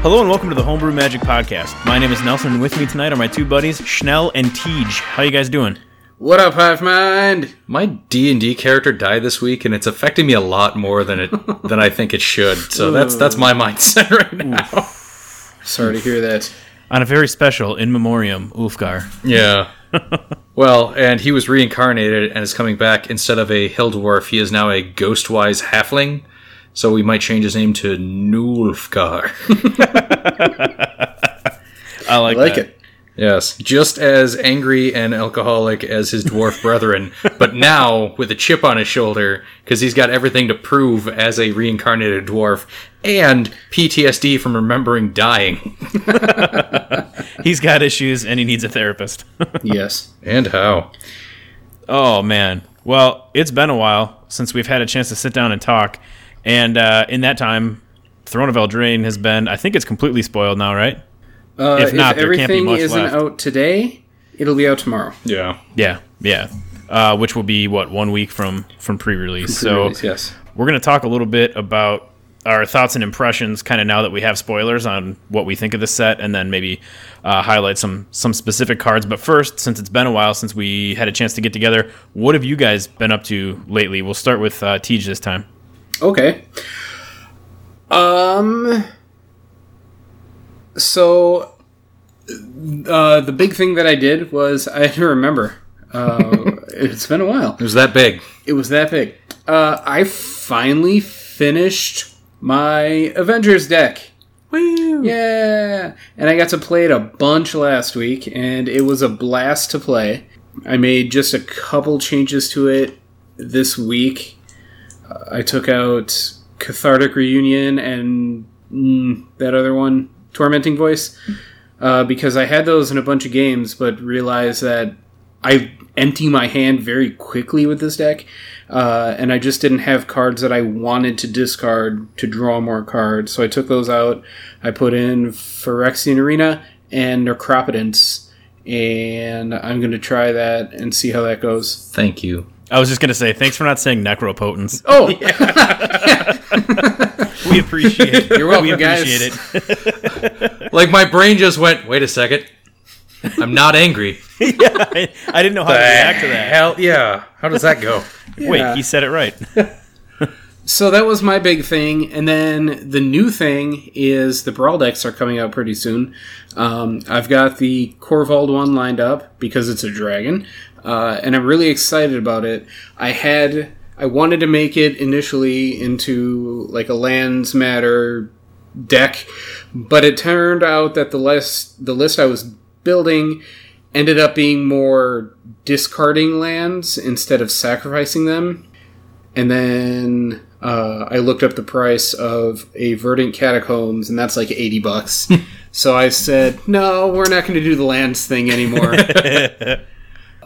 Hello and welcome to the Homebrew Magic Podcast. My name is Nelson, and with me tonight are my two buddies, Schnell and Tej. How you guys doing? What up, Hive Mind? My D&D character died this week, and it's affecting me a lot more than I think it should. So that's my mindset right now. Sorry to hear that. On a very special in memoriam, Ulfgar. Yeah. Well, and he was reincarnated and is coming back. Instead of a hill dwarf, he is now a ghost-wise halfling. So we might change his name to Nulfgar. I like that. Yes, just as angry and alcoholic as his dwarf brethren, but now with a chip on his shoulder, because he's got everything to prove as a reincarnated dwarf, and PTSD from remembering dying. He's got issues, and he needs a therapist. Yes. And how. Oh, man. Well, it's been a while since we've had a chance to sit down and talk, and in that time, Throne of Eldraine has been, I think it's completely spoiled now, right? If everything isn't out today, it'll be out tomorrow. Yeah. Which will be, 1 week from pre-release. So yes. We're going to talk a little bit about our thoughts and impressions kind of now that we have spoilers on what we think of the set, and then maybe highlight some specific cards. But first, since it's been a while since we had a chance to get together, what have you guys been up to lately? We'll start with Tej this time. Okay. So, the big thing that I did was, I had to remember. It's been a while. It was that big. I finally finished my Avengers deck. Woo! Yeah! And I got to play it a bunch last week, and it was a blast to play. I made just a couple changes to it this week. I took out Cathartic Reunion and that other one. Tormenting Voice, because I had those in a bunch of games, but realized that I empty my hand very quickly with this deck, and I just didn't have cards that I wanted to discard to draw more cards, so I took those out. I put in Phyrexian Arena and Necropotence, and I'm going to try that and see how that goes. Thank you. I was just going to say, thanks for not saying Necropotence. Oh! Yeah. We appreciate it. You're welcome, guys. Like, my brain just went, wait a second. I'm not angry. Yeah, I didn't know how to react to that. Hell yeah. How does that go? Yeah. Wait, he said it right. So that was my big thing. And then the new thing is the Brawl decks are coming out pretty soon. I've got the Korvold one lined up because it's a dragon. And I'm really excited about it. I wanted to make it initially into like a lands matter deck, but it turned out that the list I was building ended up being more discarding lands instead of sacrificing them. And then I looked up the price of a Verdant Catacombs, and that's like $80. So I said, no, we're not going to do the lands thing anymore.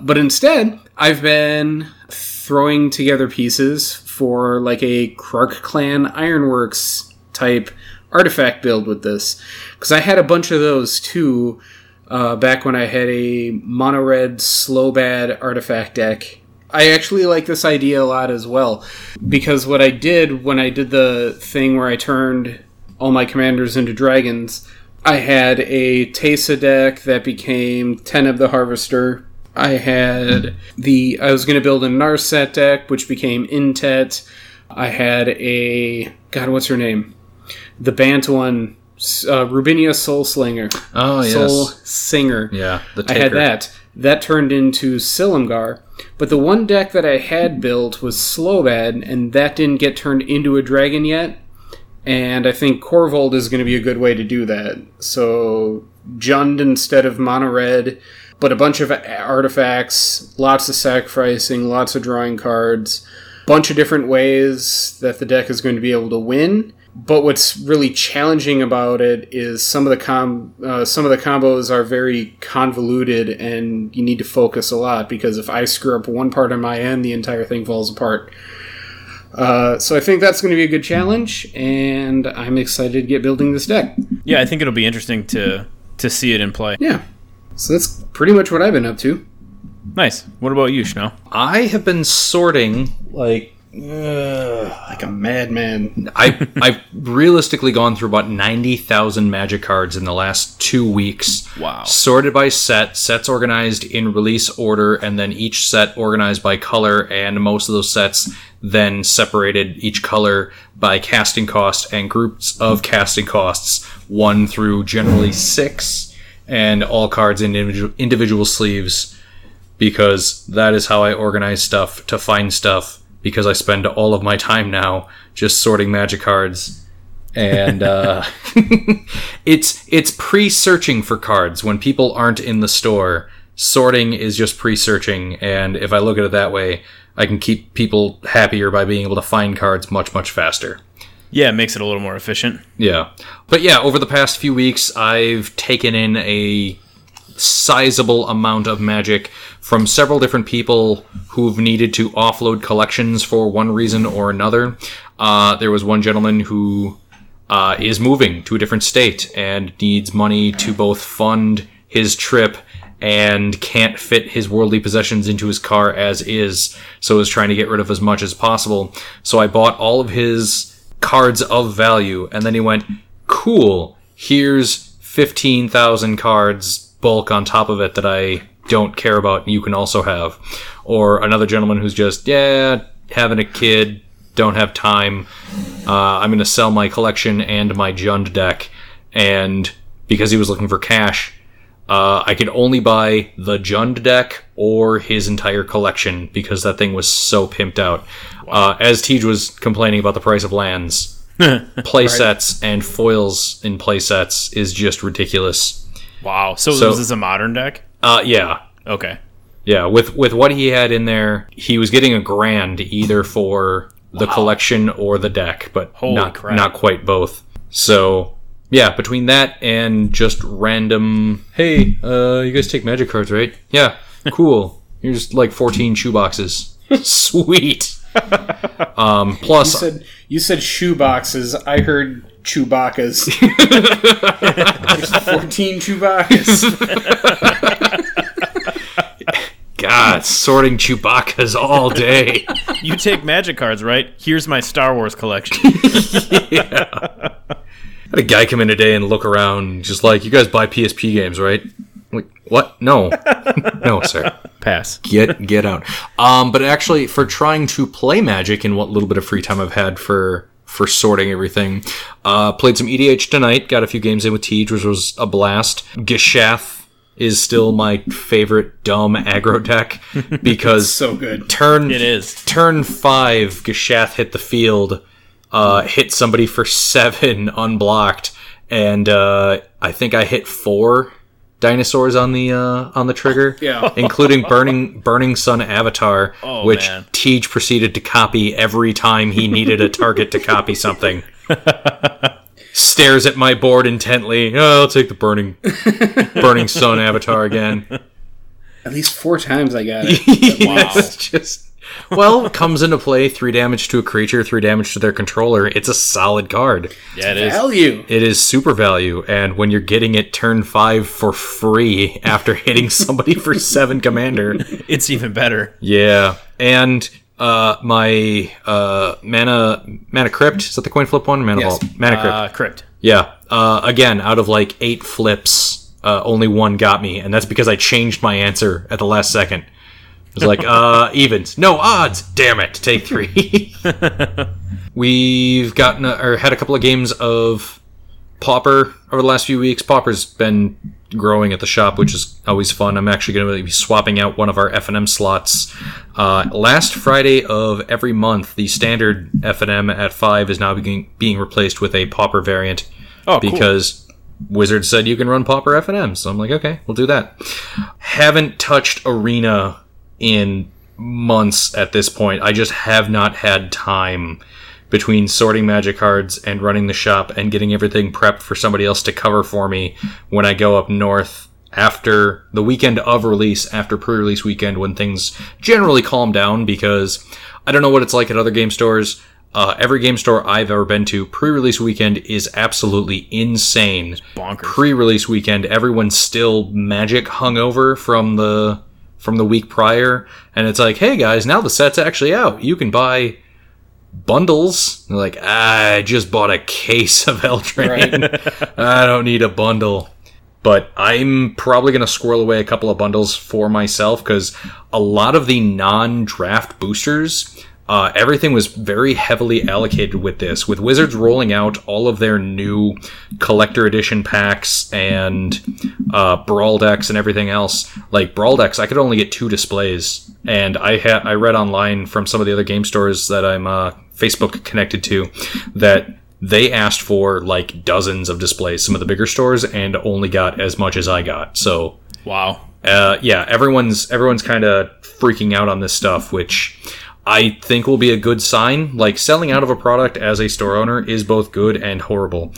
But instead, I've been throwing together pieces for like a Krark Clan Ironworks type artifact build with this. Because I had a bunch of those too back when I had a mono-red slow-bad artifact deck. I actually like this idea a lot as well. Because what I did when I did the thing where I turned all my commanders into dragons, I had a Tesa deck that became 10 of the Harvester. I was going to build a Narset deck, which became Intet. I had a... God, what's her name? The Bant one. Rubinia Soulslinger. Oh, yes. Soul Singer. Yeah, the Taker. I had that. That turned into Silumgar. But the one deck that I had built was Slowbad, and that didn't get turned into a dragon yet. And I think Korvold is going to be a good way to do that. So, Jund instead of Mono-Red... But a bunch of artifacts, lots of sacrificing, lots of drawing cards, bunch of different ways that the deck is going to be able to win. But what's really challenging about it is some of the combos are very convoluted, and you need to focus a lot because if I screw up one part on my end, the entire thing falls apart. So I think that's going to be a good challenge, and I'm excited to get building this deck. Yeah, I think it'll be interesting to see it in play. Yeah. So that's pretty much what I've been up to. Nice. What about you, Schnell? I have been sorting, like, Like a madman. I've realistically gone through about 90,000 Magic cards in the last 2 weeks. Wow. Sorted by set, sets organized in release order, and then each set organized by color, and most of those sets then separated each color by casting cost and groups of casting costs, 1 through generally 6, and all cards in individual sleeves, because that is how I organize stuff to find stuff. Because I spend all of my time now just sorting Magic cards. And it's pre-searching for cards. When people aren't in the store, sorting is just pre-searching. And if I look at it that way, I can keep people happier by being able to find cards much, much faster. Yeah, it makes it a little more efficient. Yeah. But yeah, over the past few weeks, I've taken in a sizable amount of Magic from several different people who've needed to offload collections for one reason or another. There was one gentleman who is moving to a different state and needs money to both fund his trip and can't fit his worldly possessions into his car as is, so is trying to get rid of as much as possible. So I bought all of his cards of value, and then he went, cool, here's 15,000 cards bulk on top of it that I don't care about and you can also have. Or another gentleman who's just, yeah, having a kid, don't have time, I'm going to sell my collection and my Jund deck. And because he was looking for cash, I could only buy the Jund deck or his entire collection because that thing was so pimped out. Wow. As Tej was complaining about the price of lands, playsets and foils in playsets is just ridiculous. Wow, so this is a modern deck? Yeah. Okay. Yeah, with what he had in there, he was getting $1,000 either for the collection or the deck, but not quite both. So, yeah, between that and just random, hey, you guys take Magic cards, right? Yeah, cool. Here's like 14 shoeboxes. Sweet. Plus... You said shoeboxes. I heard... Chewbacca's. 14 Chewbacca's. God, sorting Chewbacca's all day. You take Magic cards, right? Here's my Star Wars collection. Yeah. I had a guy come in today and look around just like, you guys buy PSP games, right? I'm like, what? No. No, sir. Pass. Get out. But actually, for trying to play Magic in what little bit of free time I've had for sorting everything. Played some EDH tonight. Got a few games in with Tej, which was a blast. Gashath is still my favorite dumb aggro deck because so good. Turn 5, Gashath hit the field, hit somebody for 7 unblocked, and I think I hit 4 dinosaurs on the trigger, yeah. Including Burning Sun Avatar, which Tej proceeded to copy every time he needed a target to copy something. Stares at my board intently. I'll take the Burning Sun Avatar again. At least 4 times I got it. Wow. Yes, comes into play 3 damage to a creature, 3 damage to their controller. It's a solid card. Yeah, it is. Value. It is super value, and when you're getting it turn 5 for free after hitting somebody for 7 commander, it's even better. Yeah, and my Mana Crypt, is that the coin flip one? Mana Vault. Yes. Mana Crypt. Crypt. Yeah. Again, out of like 8 flips, only 1 got me, and that's because I changed my answer at the last second. It's like, evens. No, odds. Damn it. Take 3. We've had a couple of games of Pauper over the last few weeks. Pauper's been growing at the shop, which is always fun. I'm actually going to be swapping out one of our F&M slots. Last Friday of every month, the standard F&M at 5 is now being replaced with a Pauper variant. Oh, because... Cool. Wizard said you can run Pauper F&M, so I'm like, okay, we'll do that. Haven't touched Arena in months at this point. I just have not had time between sorting Magic cards and running the shop and getting everything prepped for somebody else to cover for me when I go up north after the weekend of release, after pre-release weekend, when things generally calm down, because I don't know what it's like at other game stores. Every game store I've ever been to, pre-release weekend is absolutely insane. It's bonkers. Pre-release weekend, everyone's still Magic hungover from the week prior, and it's like, hey guys, now the set's actually out. You can buy bundles. They're like, I just bought a case of Eldraine. Right. I don't need a bundle. But I'm probably going to squirrel away a couple of bundles for myself, because a lot of the non-draft boosters, everything was very heavily allocated with this. With Wizards rolling out all of their new collector edition packs and Brawl decks and everything else, like Brawl decks, I could only get 2 displays. And I read online from some of the other game stores that I'm Facebook connected to that they asked for like dozens of displays, some of the bigger stores, and only got as much as I got. So wow. Yeah, everyone's kind of freaking out on this stuff, which I think will be a good sign. Like, selling out of a product as a store owner is both good and horrible.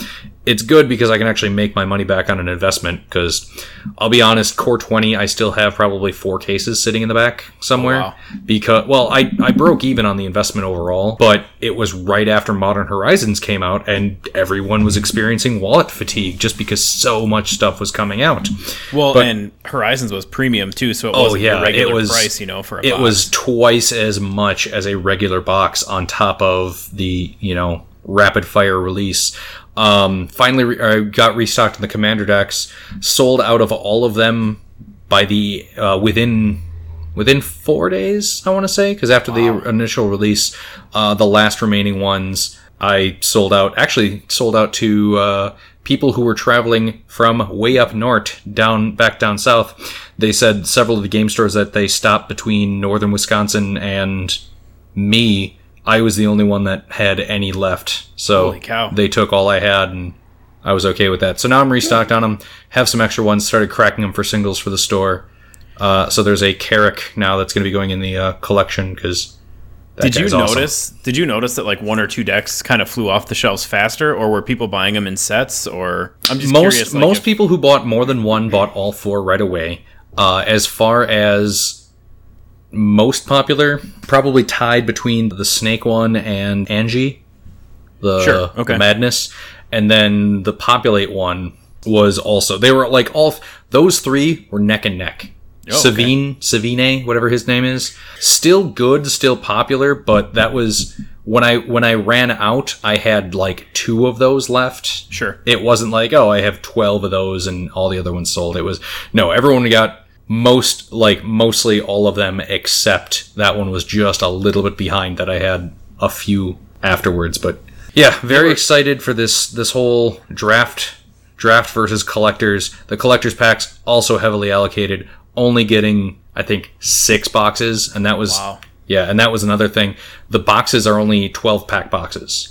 It's good because I can actually make my money back on an investment, because I'll be honest, Core 20, I still have probably 4 cases sitting in the back somewhere. Oh, wow. Because, well, I broke even on the investment overall, but it was right after Modern Horizons came out and everyone was experiencing wallet fatigue just because so much stuff was coming out. Well, but, and Horizons was premium too, so it wasn't a regular price, you know, for a box. It was twice as much as a regular box on top of the, you know, rapid fire release. Finally, I got restocked in the Commander decks, sold out of all of them by the within 4 days, I want to say, because after the initial release, the last remaining ones I sold out. Actually, sold out to people who were traveling from way up north back down south. They said several of the game stores that they stopped between northern Wisconsin and me, I was the only one that had any left, so they took all I had, and I was okay with that. So now I'm restocked on them, have some extra ones, started cracking them for singles for the store. So there's a Garruk now that's going to be going in the collection, because that guy's awesome. Did you notice that like 1 or 2 decks kind of flew off the shelves faster, or were people buying them in sets? Or I'm just curious. Like, most people who bought more than one bought all 4 right away. As far as most popular, probably tied between the Snake one and Angie, the Madness, and then the Populate one was also. They were like all those 3 were neck and neck. Oh, Savine, whatever his name is, still good, still popular. But that was when I ran out, I had like 2 of those left. Sure, it wasn't like, oh, I have 12 of those and all the other ones sold. It was no, everyone got. Mostly all of them, except that one was just a little bit behind that I had a few afterwards. But yeah, very excited for this whole draft versus collectors. The collectors packs also heavily allocated, only getting I think 6 boxes, and that was another thing. The boxes are only 12-pack boxes.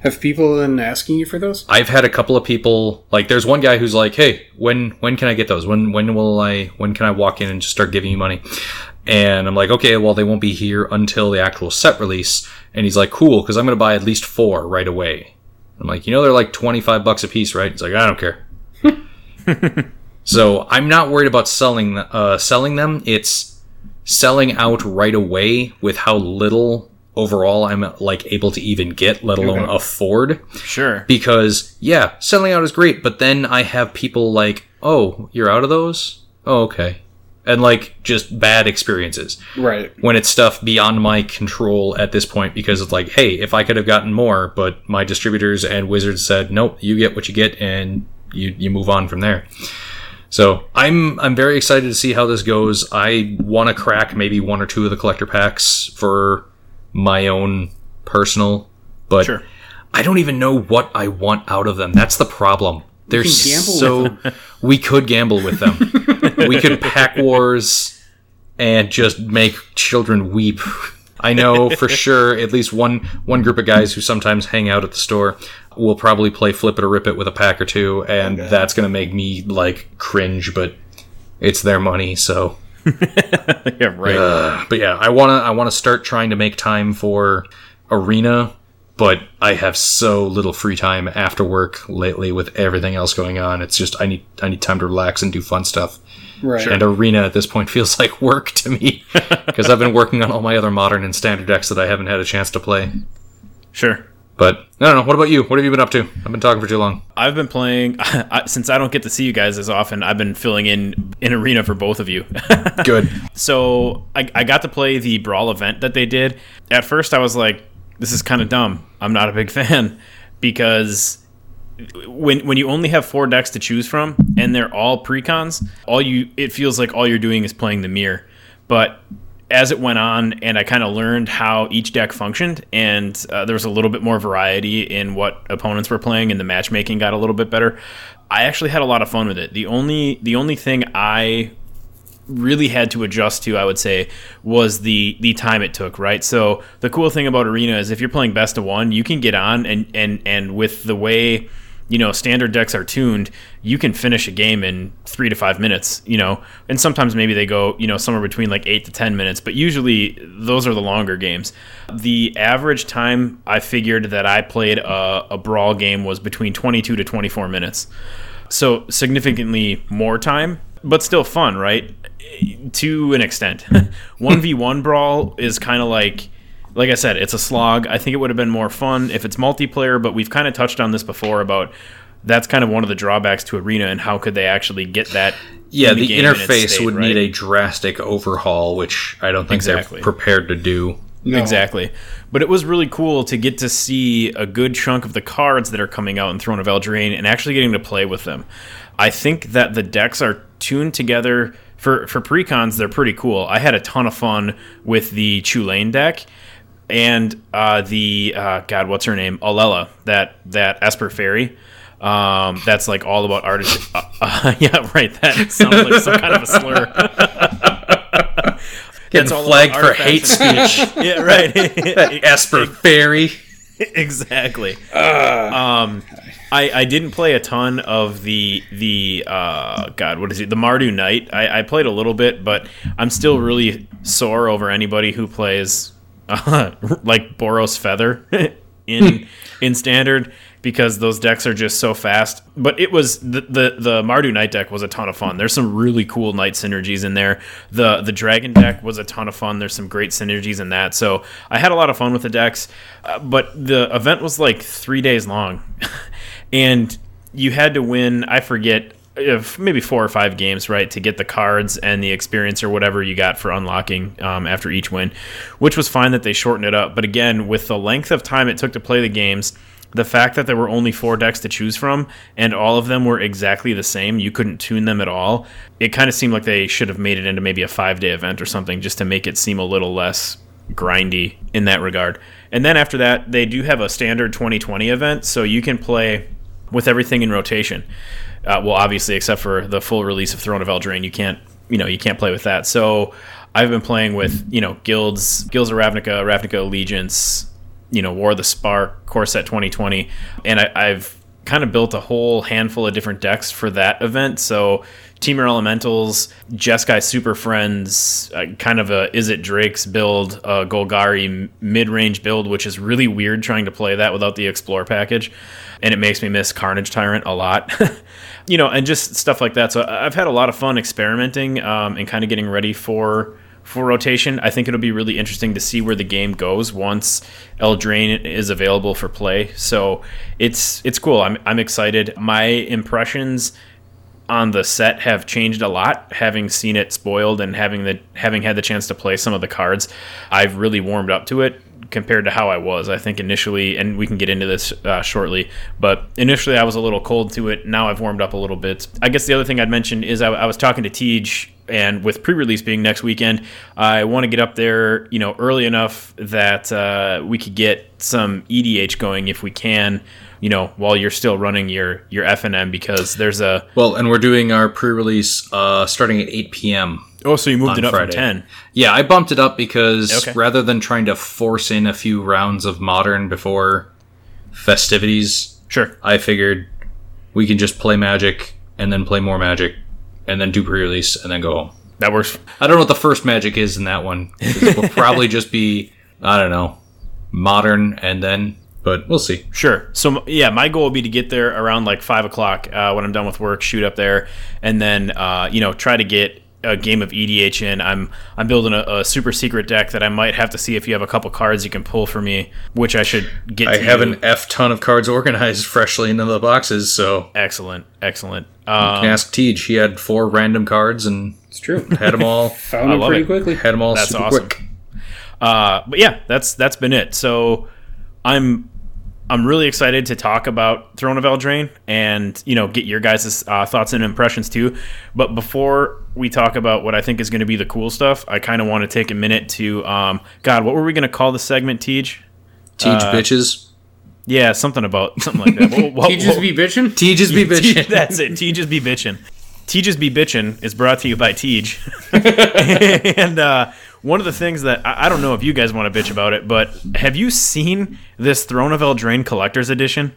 Have people been asking you for those? I've had a couple of people, like there's one guy who's like, "Hey, when can I get those? When can I walk in and just start giving you money?" And I'm like, "Okay, well they won't be here until the actual set release." And he's like, "Cool, because I'm going to buy at least 4 right away." I'm like, "You know they're like $25 a piece, right?" He's like, "I don't care." So I'm not worried about selling them. It's selling out right away with how little. Overall, I'm like able to even get, let alone afford. Sure. Because yeah, selling out is great, but then I have people like, "Oh, you're out of those? Oh, okay." And like just bad experiences. Right. When it's stuff beyond my control at this point, because it's like, hey, if I could have gotten more, but my distributors and Wizards said, "Nope, you get what you get and you move on from there." So I'm very excited to see how this goes. I want to crack maybe 1 or 2 of the collector packs for my own personal, but sure. I don't even know what I want out of them. That's the problem. They're so we could gamble with them. We could pack wars and just make children weep. I know for sure at least one group of guys who sometimes hang out at the store will probably play Flip It or Rip It with a pack or 2, and that's going to make me like cringe, but it's their money, so yeah, right. But yeah, I wanna start trying to make time for Arena, but I have so little free time after work lately with everything else going on. It's just I need time to relax and do fun stuff. Right. And Arena at this point feels like work to me because I've been working on all my other Modern and Standard decks that I haven't had a chance to play. Sure. But I don't know. What about you? What have you been up to? I've been talking for too long. I've been playing since I don't get to see you guys as often. I've been filling in Arena for both of you. Good. So I got to play the Brawl event that they did. At first, I was like, this is kind of dumb. I'm not a big fan, because when you only have four decks to choose from and they're all precons, it feels like all you're doing is playing the mirror. But as it went on, and I kind of learned how each deck functioned, and there was a little bit more variety in what opponents were playing, and the matchmaking got a little bit better. I actually had a lot of fun with it. The only thing I really had to adjust to, I would say, was the time it took, right? So the cool thing about Arena is if you're playing best of one, you can get on and with the way, you know, standard decks are tuned, you can finish a game in 3 to 5 minutes, you know, and sometimes maybe they go, you know, somewhere between like 8 to 10 minutes, but usually those are the longer games. The average time I figured that I played a brawl game was between 22 to 24 minutes. So significantly more time, but still fun, right? To an extent. 1v1 brawl is kind of like I said, it's a slog. I think it would have been more fun if it's multiplayer, but we've kind of touched on this before about that's kind of one of the drawbacks to Arena and how could they actually get that. Yeah, the interface would need a drastic overhaul, which I don't think they're prepared to do. No. Exactly. But it was really cool to get to see a good chunk of the cards that are coming out in Throne of Eldraine and actually getting to play with them. I think that the decks are tuned together. For precons, they're pretty cool. I had a ton of fun with the Chulain deck. And what's her name? Alela, that Esper Fairy. That's like all about artistry. Yeah, right. That sounds like some kind of a slur. Getting flagged for hate speech. Yeah, right. Esper Fairy. Exactly. I didn't play a ton of the Mardu Knight. I played a little bit, but I'm still really sore over anybody who plays like Boros Feather in standard, because those decks are just so fast. But it was the Mardu Knight deck was a ton of fun. There's some really cool Knight synergies in there. The Dragon deck was a ton of fun. There's some great synergies in that. So I had a lot of fun with the decks, but the event was like 3 days long, and you had to win, I forget, if maybe 4 or 5 games, right, to get the cards and the experience or whatever you got for unlocking after each win, which was fine that they shortened it up. But again, with the length of time it took to play the games, the fact that there were only 4 decks to choose from and all of them were exactly the same, you couldn't tune them at all, it kind of seemed like they should have made it into maybe a 5-day event or something, just to make it seem a little less grindy in that regard. And then after that, they do have a standard 2020 event, so you can play with everything in rotation. Well, obviously, except for the full release of Throne of Eldraine, you can't play with that. So I've been playing with, you know, Guilds of Ravnica, Ravnica Allegiance, you know, War of the Spark, Core Set 2020, and I've kind of built a whole handful of different decks for that event. So Teamer Elementals, Jeskai Super Friends, kind of a Is It Drake's build, Golgari mid-range build, which is really weird trying to play that without the Explore package, and it makes me miss Carnage Tyrant a lot. You know, and just stuff like that. So I've had a lot of fun experimenting and kind of getting ready for rotation. I think it'll be really interesting to see where the game goes once Eldraine is available for play. So it's cool. I'm excited. My impressions on the set have changed a lot, having seen it spoiled and having had the chance to play some of the cards. I've really warmed up to it compared to how I was. I think initially, and we can get into this shortly, but initially I was a little cold to it. Now I've warmed up a little bit. I guess the other thing I'd mention is I was talking to Tej, and with pre-release being next weekend, I want to get up there, you know, early enough that we could get some EDH going if we can, you know, while you're still running your FNM, because there's a... Well, and we're doing our pre-release starting at 8 p.m. Oh, so you moved it up Friday. From 10. Yeah, I bumped it up because rather than trying to force in a few rounds of Modern before festivities, sure, I figured we can just play Magic and then play more Magic and then do pre-release and then go home. That works. I don't know what the first Magic is in that one. It will probably just be, I don't know, Modern and then... But we'll see. Sure. So, yeah, my goal would be to get there around like 5 o'clock when I'm done with work, shoot up there, and then, you know, try to get a game of EDH in. I'm building a super secret deck that I might have to see if you have a couple cards you can pull for me, which I should get to. I have an F ton of cards organized freshly into the boxes, so... Excellent. You can ask Tej. He had 4 random cards, and it's true. Had them all... Found them pretty quickly. Had them all super quick. That's awesome. But yeah, that's been it. So... I'm really excited to talk about Throne of Eldraine and, you know, get your guys' thoughts and impressions too. But before we talk about what I think is going to be the cool stuff, I kind of want to take a minute to, God, what were we going to call the segment, Teej? Teej Bitches. Yeah, something like that. Teej be bitchin'? Teej be bitchin'. That's it. Teej be bitchin'. Teej's Be Bitchin' is brought to you by Teej. And one of the things that, I don't know if you guys want to bitch about it, but have you seen this Throne of Eldraine Collector's Edition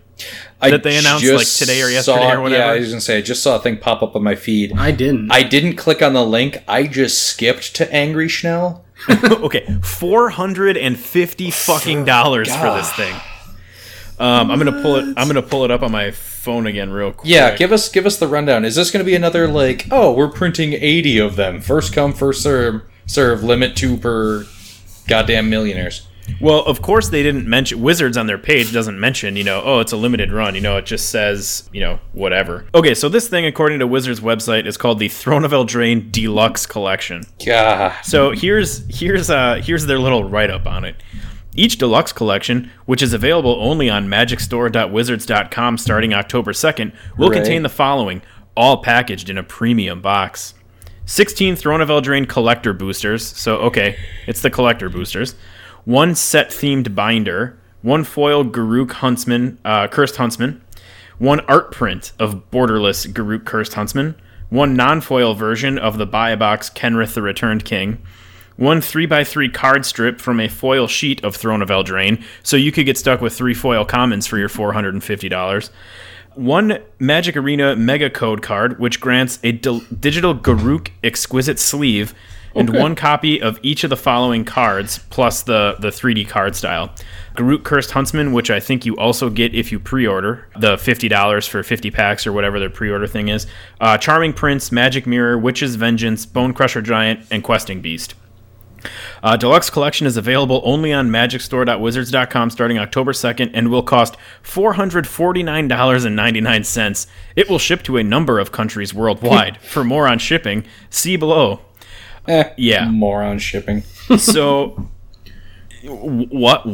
that they announced like today or yesterday or whatever? Yeah, I was going to say, I just saw a thing pop up on my feed. I didn't click on the link. I just skipped to Angry Schnell. Okay, $450 fucking dollars for this thing. I'm gonna pull it up on my phone again real quick. Yeah, give us the rundown. Is this gonna be another like, oh, we're printing 80 of them, first come first serve, limit 2 per goddamn millionaires? Well, of course they didn't mention Wizards on their page doesn't mention, you know, oh, it's a limited run, you know, it just says, you know, whatever. Okay, so this thing, according to Wizards website, is called the Throne of Eldraine Deluxe Collection. Yeah. So here's their little write up on it. Each deluxe collection, which is available only on magicstore.wizards.com starting October 2nd, will contain the following, all packaged in a premium box. 16 Throne of Eldraine collector boosters. So, okay, it's the collector boosters. 1 set-themed binder. 1 foil Garruk Cursed Huntsman. 1 art print of borderless Garruk Cursed Huntsman. 1 non-foil version of the buy box Kenrith the Returned King. 1 3x3 card strip from a foil sheet of Throne of Eldraine, so you could get stuck with 3 foil commons for your $450. 1 Magic Arena Mega Code card, which grants a digital Garruk Exquisite sleeve, and 1 copy of each of the following cards, plus the 3D card style. Garruk Cursed Huntsman, which I think you also get if you pre-order, the $50 for 50 packs or whatever their pre-order thing is. Charming Prince, Magic Mirror, Witch's Vengeance, Bone Crusher Giant, and Questing Beast. Deluxe Collection is available only on magicstore.wizards.com starting October 2nd and will cost $449.99. It will ship to a number of countries worldwide. For more on shipping, see below. Yeah. More on shipping. So, what?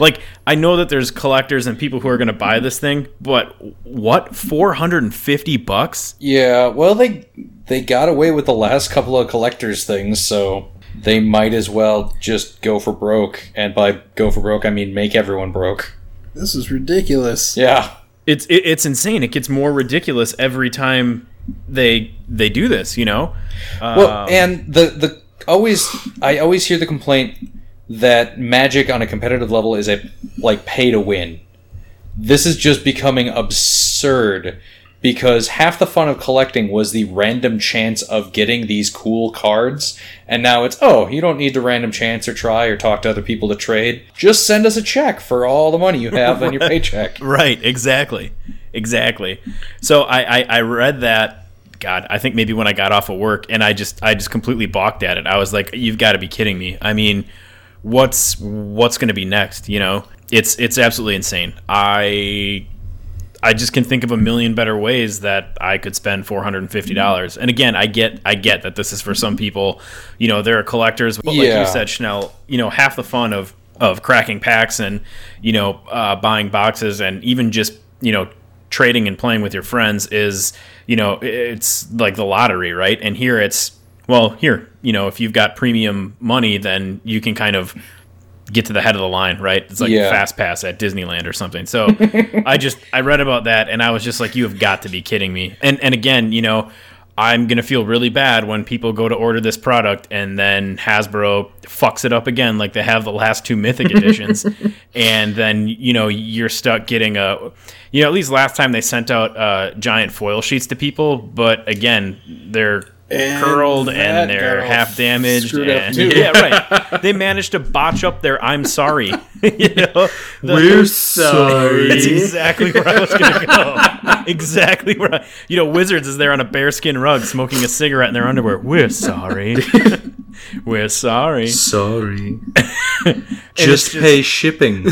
Like, I know that there's collectors and people who are going to buy this thing, but what? $450? Yeah, well, they got away with the last couple of collectors things, so they might as well just go for broke. And by go for broke, I mean make everyone broke. This is ridiculous. Yeah. It's insane. It gets more ridiculous every time they do this, you know? Well, and I always hear the complaint that Magic on a competitive level is a like pay to win. This is just becoming absurd because half the fun of collecting was the random chance of getting these cool cards, and now it's, oh, you don't need the random chance or try or talk to other people to trade. Just send us a check for all the money you have on your paycheck. Right, exactly. So I read that, God, I think maybe when I got off of work, and I just completely balked at it. I was like, you've got to be kidding me. I mean, what's going to be next, you know? It's absolutely insane. I just can think of a million better ways that I could spend $450. And again, I get that this is for some people, you know, there are collectors, but like you said, Schnell, you know, half the fun of cracking packs and, you know, buying boxes and even just, you know, trading and playing with your friends is, you know, it's like the lottery, right? And here it's, well, here, you know, if you've got premium money, then you can kind of get to the head of the line, right? It's like a fast pass at Disneyland or something. So I read about that and I was just like, you have got to be kidding me. And again, you know, I'm going to feel really bad when people go to order this product and then Hasbro fucks it up again like they have the last 2 Mythic editions. And then, you know, you're stuck getting a, you know, at least last time they sent out giant foil sheets to people. But again, they're curled and they're half damaged and they managed to botch up their I'm sorry. You know, we're sorry. That's exactly where I was gonna go. Exactly where you know, Wizards is there on a bearskin rug smoking a cigarette in their underwear. We're sorry. We're sorry. Sorry. Just pay shipping.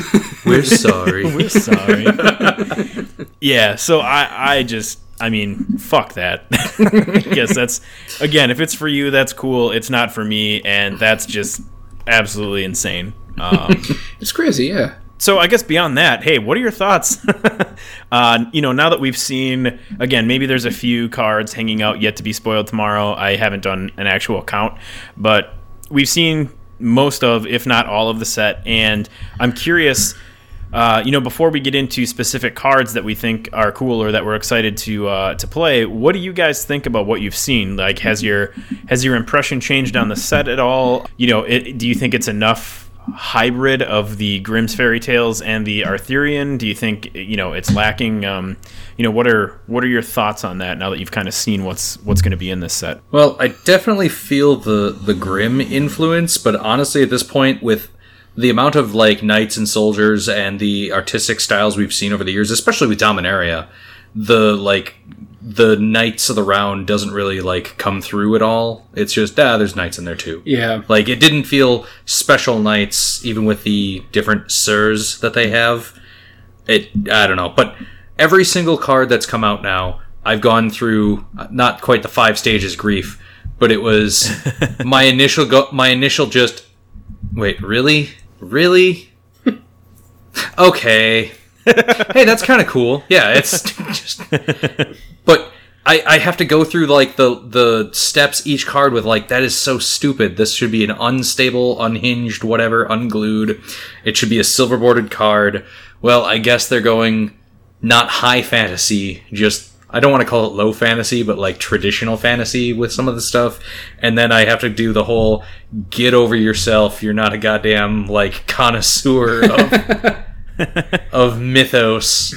We're sorry. We're sorry. Yeah, so I mean, fuck that. I guess that's, again, if it's for you, that's cool. It's not for me, and that's just absolutely insane. It's crazy, yeah. So I guess beyond that, hey, what are your thoughts? Now that we've seen, again, maybe there's a few cards hanging out yet to be spoiled tomorrow. I haven't done an actual count, but we've seen most of, if not all of the set. And I'm curious, before we get into specific cards that we think are cool or that we're excited to play, what do you guys think about what you've seen? Like, has your impression changed on the set at all? Do you think it's enough hybrid of the Grimm's fairy tales and the Arthurian? Do you think it's lacking? What are your thoughts on that now that you've kind of seen what's going to be in this set? Well, I definitely feel the Grimm influence, but honestly, at this point, with the amount of like knights and soldiers and the artistic styles we've seen over the years, especially with Dominaria, the Knights of the Round doesn't really, come through at all. It's just, there's knights in there, too. Yeah. It didn't feel special knights, even with the different sirs that they have. I don't know. But every single card that's come out now, I've gone through not quite the 5 stages grief, but it was my initial just, wait, really? Really? Okay. Hey, that's kind of cool. Yeah, it's just... But I have to go through, the steps each card with, that is so stupid. This should be an unstable, unhinged, whatever, unglued. It should be a silver-bordered card. Well, I guess they're going not high fantasy, just... I don't want to call it low fantasy, but, traditional fantasy with some of the stuff. And then I have to do the whole get over yourself. You're not a goddamn, connoisseur of mythos...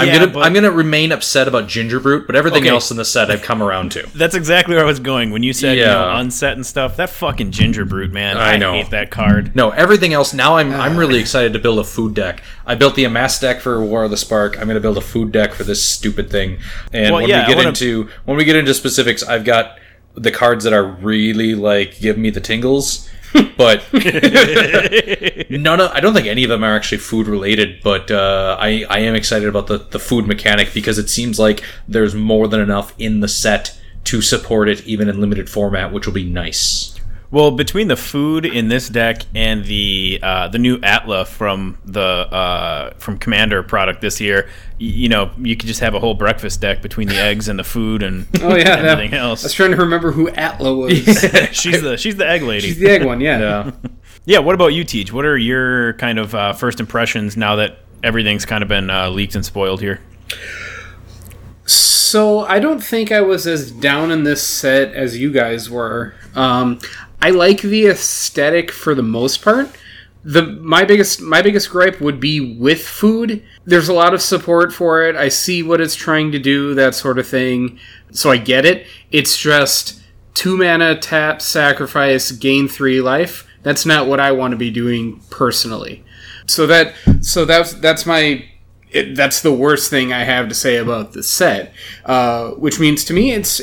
I'm gonna remain upset about Gingerbrute, but everything else in the set I've come around to. That's exactly where I was going when you said unset and stuff. That fucking Gingerbrute, man. I hate that card. No, everything else. Now I'm really excited to build a food deck. I built the Amass deck for War of the Spark. I'm gonna build a food deck for this stupid thing. And when we get into specifics, I've got the cards that are really give me the tingles. But I don't think any of them are actually food related, but I am excited about the food mechanic because it seems like there's more than enough in the set to support it even in limited format, which will be nice. Well, between the food in this deck and the new Atla from the from Commander product this year, you could just have a whole breakfast deck between the eggs and the food and everything else. I was trying to remember who Atla was. she's the egg lady. She's the egg one, yeah. Yeah, what about you, Teej? What are your kind of first impressions now that everything's kind of been leaked and spoiled here? So I don't think I was as down in this set as you guys were. I like the aesthetic for the most part. My biggest gripe would be with food. There's a lot of support for it. I see what it's trying to do, that sort of thing. So I get it. It's just 2 mana, tap, sacrifice, gain 3 life. That's not what I want to be doing personally. That's the worst thing I have to say about the set. Which means to me, it's.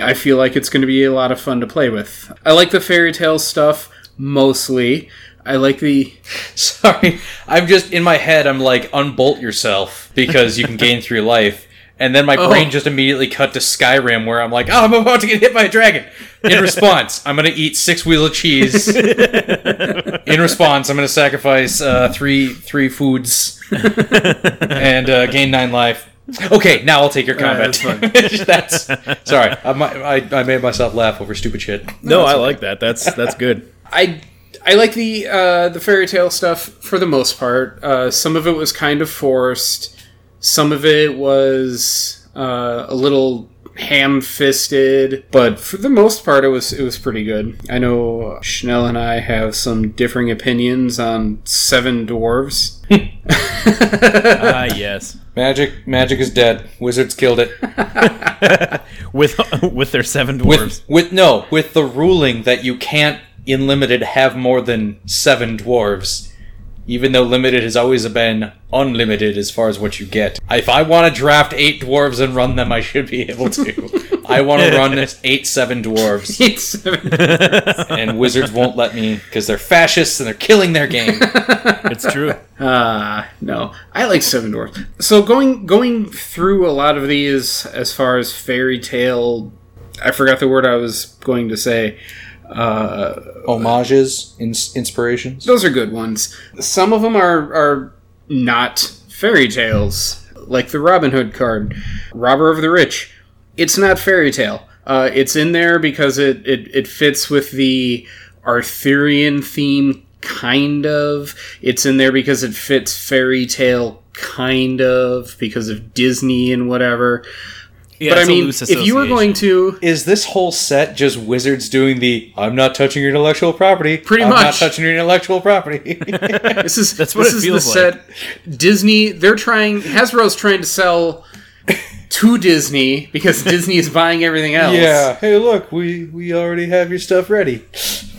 I feel like it's going to be a lot of fun to play with. I like the fairy tale stuff, mostly. I like the... Sorry, I'm just... In my head, I'm unbolt yourself, because you can gain 3 life. And then my brain just immediately cut to Skyrim, where I'm I'm about to get hit by a dragon. In response, I'm going to eat 6 wheels of cheese. In response, I'm going to sacrifice three foods and gain 9 life. Okay, now I'll take your comment. That's sorry. I made myself laugh over stupid shit. No, I like that. That's good. I like the fairy tale stuff for the most part. Some of it was kind of forced. Some of it was a little ham-fisted, but for the most part, it was pretty good. I know Schnell and I have some differing opinions on 7 dwarves. Ah, yes. Magic is dead. Wizards killed it. with their 7 dwarves. With the ruling that you can't in limited have more than 7 dwarves, even though limited has always been unlimited as far as what you get. If I want to draft 8 dwarves and run them, I should be able to. I want to run 7 dwarves. 8-7 dwarves. And Wizards won't let me because they're fascists and they're killing their game. It's true. No. I like 7 dwarves. So going through a lot of these as far as fairy tale... I forgot the word I was going to say. homages, inspirations. Those are good ones. Some of them are not fairy tales, like the Robin Hood card, Robber of the Rich. It's not fairy tale. It's in there because it fits with the Arthurian theme, kind of. It's in there because it fits fairy tale, kind of, because of Disney and whatever. Yeah, but I mean, if you were going to... Is this whole set just wizards doing the, I'm not touching your intellectual property. Pretty much. I'm not touching your intellectual property. That's what it feels like. Disney, they're trying... Hasbro's trying to sell to Disney because Disney is buying everything else. Yeah. Hey, look, we already have your stuff ready.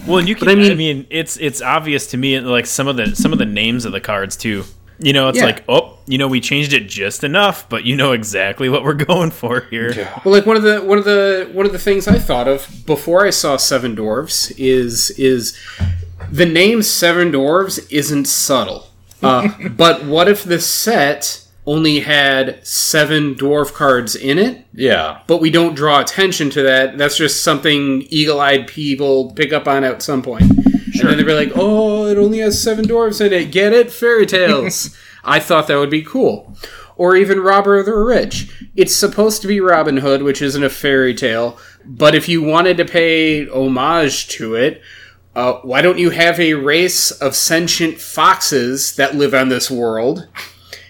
Well, and you can... I mean, it's obvious to me, like, some of the names of the cards, too. You know, it's like, oh, you know, we changed it just enough, but you know exactly what we're going for here. Yeah. Well, like one of the things I thought of before I saw Seven Dwarves is the name Seven Dwarves isn't subtle. But what if the set only had 7 dwarf cards in it? Yeah. But we don't draw attention to that. That's just something eagle-eyed people pick up on at some point. Sure. And then they'd be like, oh, it only has 7 dwarves in it. Get it? Fairy tales. I thought that would be cool. Or even Robber of the Rich. It's supposed to be Robin Hood, which isn't a fairy tale. But if you wanted to pay homage to it, why don't you have a race of sentient foxes that live on this world?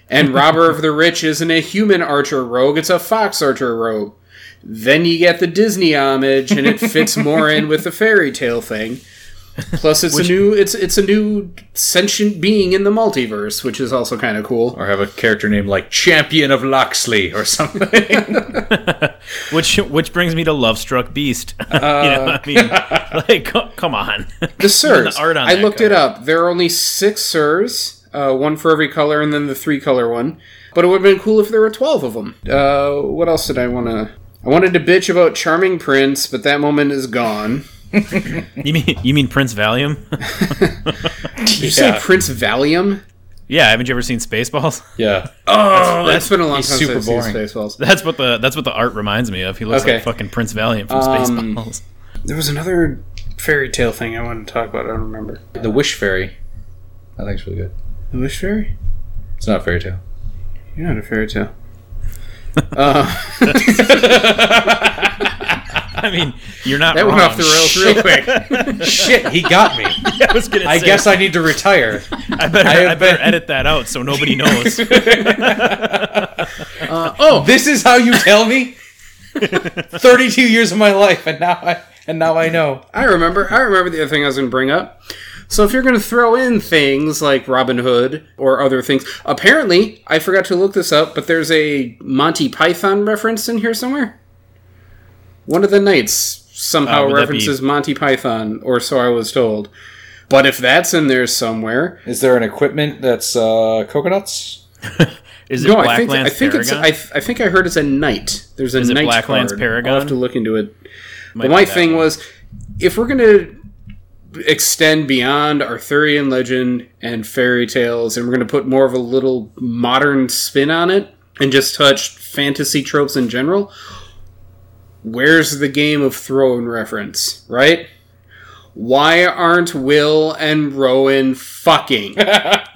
And Robber of the Rich isn't a human archer rogue. It's a fox archer rogue. Then you get the Disney homage, and it fits more in with the fairy tale thing. Plus, it's a new sentient being in the multiverse, which is also kind of cool. Or have a character named like Champion of Loxley or something. which brings me to Lovestruck Beast. You know what I mean? Like, come on. The Sirs. I looked it up. There are only 6 Sirs, one for every color, and then the 3-color one. But it would have been cool if there were 12 of them. What else did I want to? I wanted to bitch about Charming Prince, but that moment is gone. You mean Prince Valium? Did you say Prince Valium? Yeah, haven't you ever seen Spaceballs? Yeah. Oh, that's been a long time since I've seen Spaceballs. That's what the art reminds me of. He looks like fucking Prince Valium from Spaceballs. There was another fairy tale thing I wanted to talk about. I don't remember. The Wish Fairy. I think it's really good. The Wish Fairy? It's not a fairy tale. You're not a fairy tale. I mean, you're not wrong. That went off the rails real quick. Shit, he got me. I guess I need to retire. I better edit that out so nobody knows. This is how you tell me? 32 years of my life, and now I know. I remember the other thing I was going to bring up. So if you're going to throw in things like Robin Hood or other things, apparently, I forgot to look this up, but there's a Monty Python reference in here somewhere. One of the Knights somehow references Monty Python, or so I was told. But if that's in there somewhere... Is there an equipment that's coconuts? Is it Blacklands Paragon? I think I heard it's a knight. There's a knight Blacklands Paragon? I'll have to look into it. But my thing was, if we're going to extend beyond Arthurian legend and fairy tales, and we're going to put more of a little modern spin on it, and just touch fantasy tropes in general... Where's the Game of Thrones reference, right? Why aren't Will and Rowan fucking? There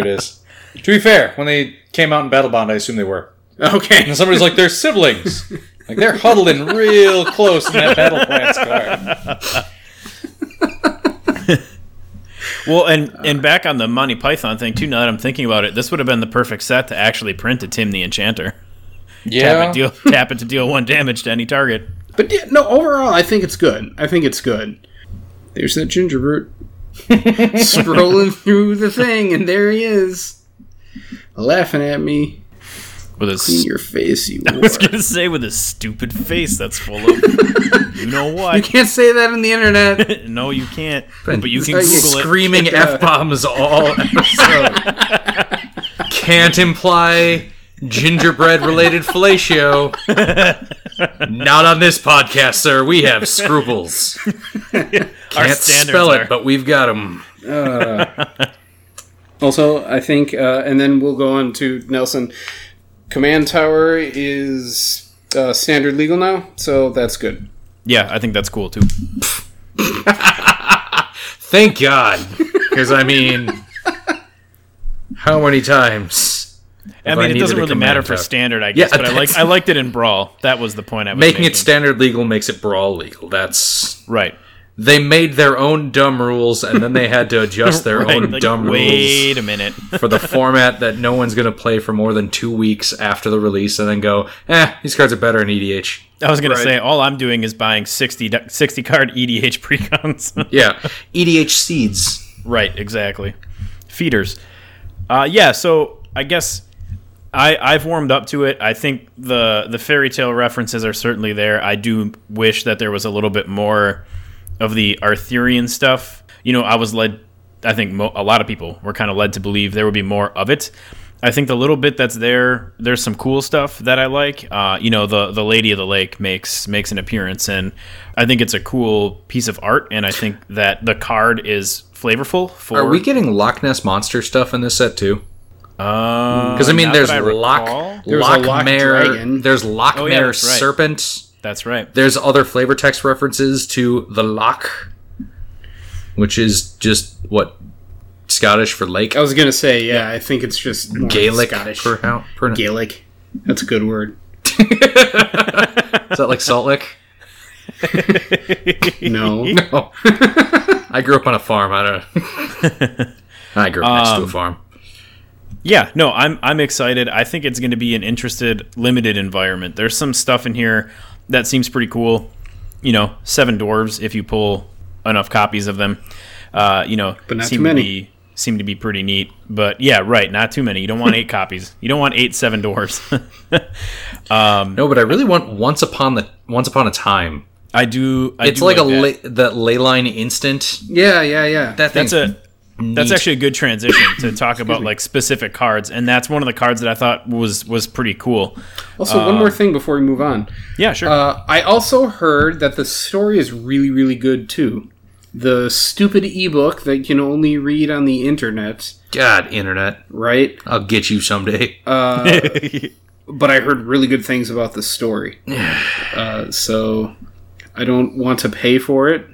it is. To be fair, when they came out in Battle Bond, I assume they were. Okay. And somebody's like, they're siblings. Like, they're huddled in real close in that Battle Plans card. Well, and back on the Monty Python thing, too, now that I'm thinking about it, this would have been the perfect set to actually print to Tim the Enchanter. Yeah, tap it to deal 1 damage to any target. But yeah, no, overall, I think it's good. There's that Gingerbrute scrolling through the thing, and there he is, laughing at me. With his clean your face, you. I was gonna say with his stupid face that's full of you know what. You can't say that on the internet. No, you can't. But you can Google it. Screaming f-bombs all episode. Can't imply. Gingerbread-related fellatio. Not on this podcast, sir. We have scruples. Can't spell it, but we've got them. Also, I think, and then we'll go on to Nelson. Command Tower is standard legal now, so that's good. Yeah, I think that's cool too. Thank God, because I mean, how many times? I mean, it doesn't really matter for standard, I guess. Yeah, but I liked it in Brawl. That was the point I was making. It standard legal makes it Brawl legal. That's right. They made their own dumb rules, and then they had to adjust their own dumb rules. Wait a minute. For the format that no one's going to play for more than 2 weeks after the release, and then go, these cards are better in EDH. I was going to say, all I'm doing is buying 60-card EDH precons. Yeah, EDH seeds. Right, exactly. Feeders. Yeah, so I guess I've warmed up to it. I think the fairy tale references are certainly there. I do wish that there was a little bit more of the Arthurian stuff. You know, I was led, I think a lot of people were kind of led to believe there would be more of it. I think the little bit that's there, there's some cool stuff that I like. You know, the Lady of the Lake makes an appearance, and I think it's a cool piece of art, and I think that the card is flavorful. Are we getting Loch Ness Monster stuff in this set too? Because I mean, there's Lochmere Serpent. That's right. There's other flavor text references to the loch, which is just, what, Scottish for lake? I was going to say, yeah, I think it's just more Gaelic, Scottish. Gaelic. That's a good word. Is that like Salt Lick? No. I grew up on a farm. I don't know. I grew up next to a farm. Yeah, no, I'm excited. I think it's going to be an limited environment. There's some stuff in here that seems pretty cool. You know, 7 dwarves, if you pull enough copies of them, you know, seem to be pretty neat. But yeah, right, not too many. You don't want 8 copies. You don't want 7 dwarves. No, but I really want Once Upon a Time. I do. That Leyline instant. Yeah. That's actually a good transition to talk about like specific cards, and that's one of the cards that I thought was pretty cool. Also, one more thing before we move on. Yeah, sure. I also heard that the story is really, really good too. The stupid ebook that you can only read on the internet. God, internet. Right? I'll get you someday. But I heard really good things about the story. So I don't want to pay for it.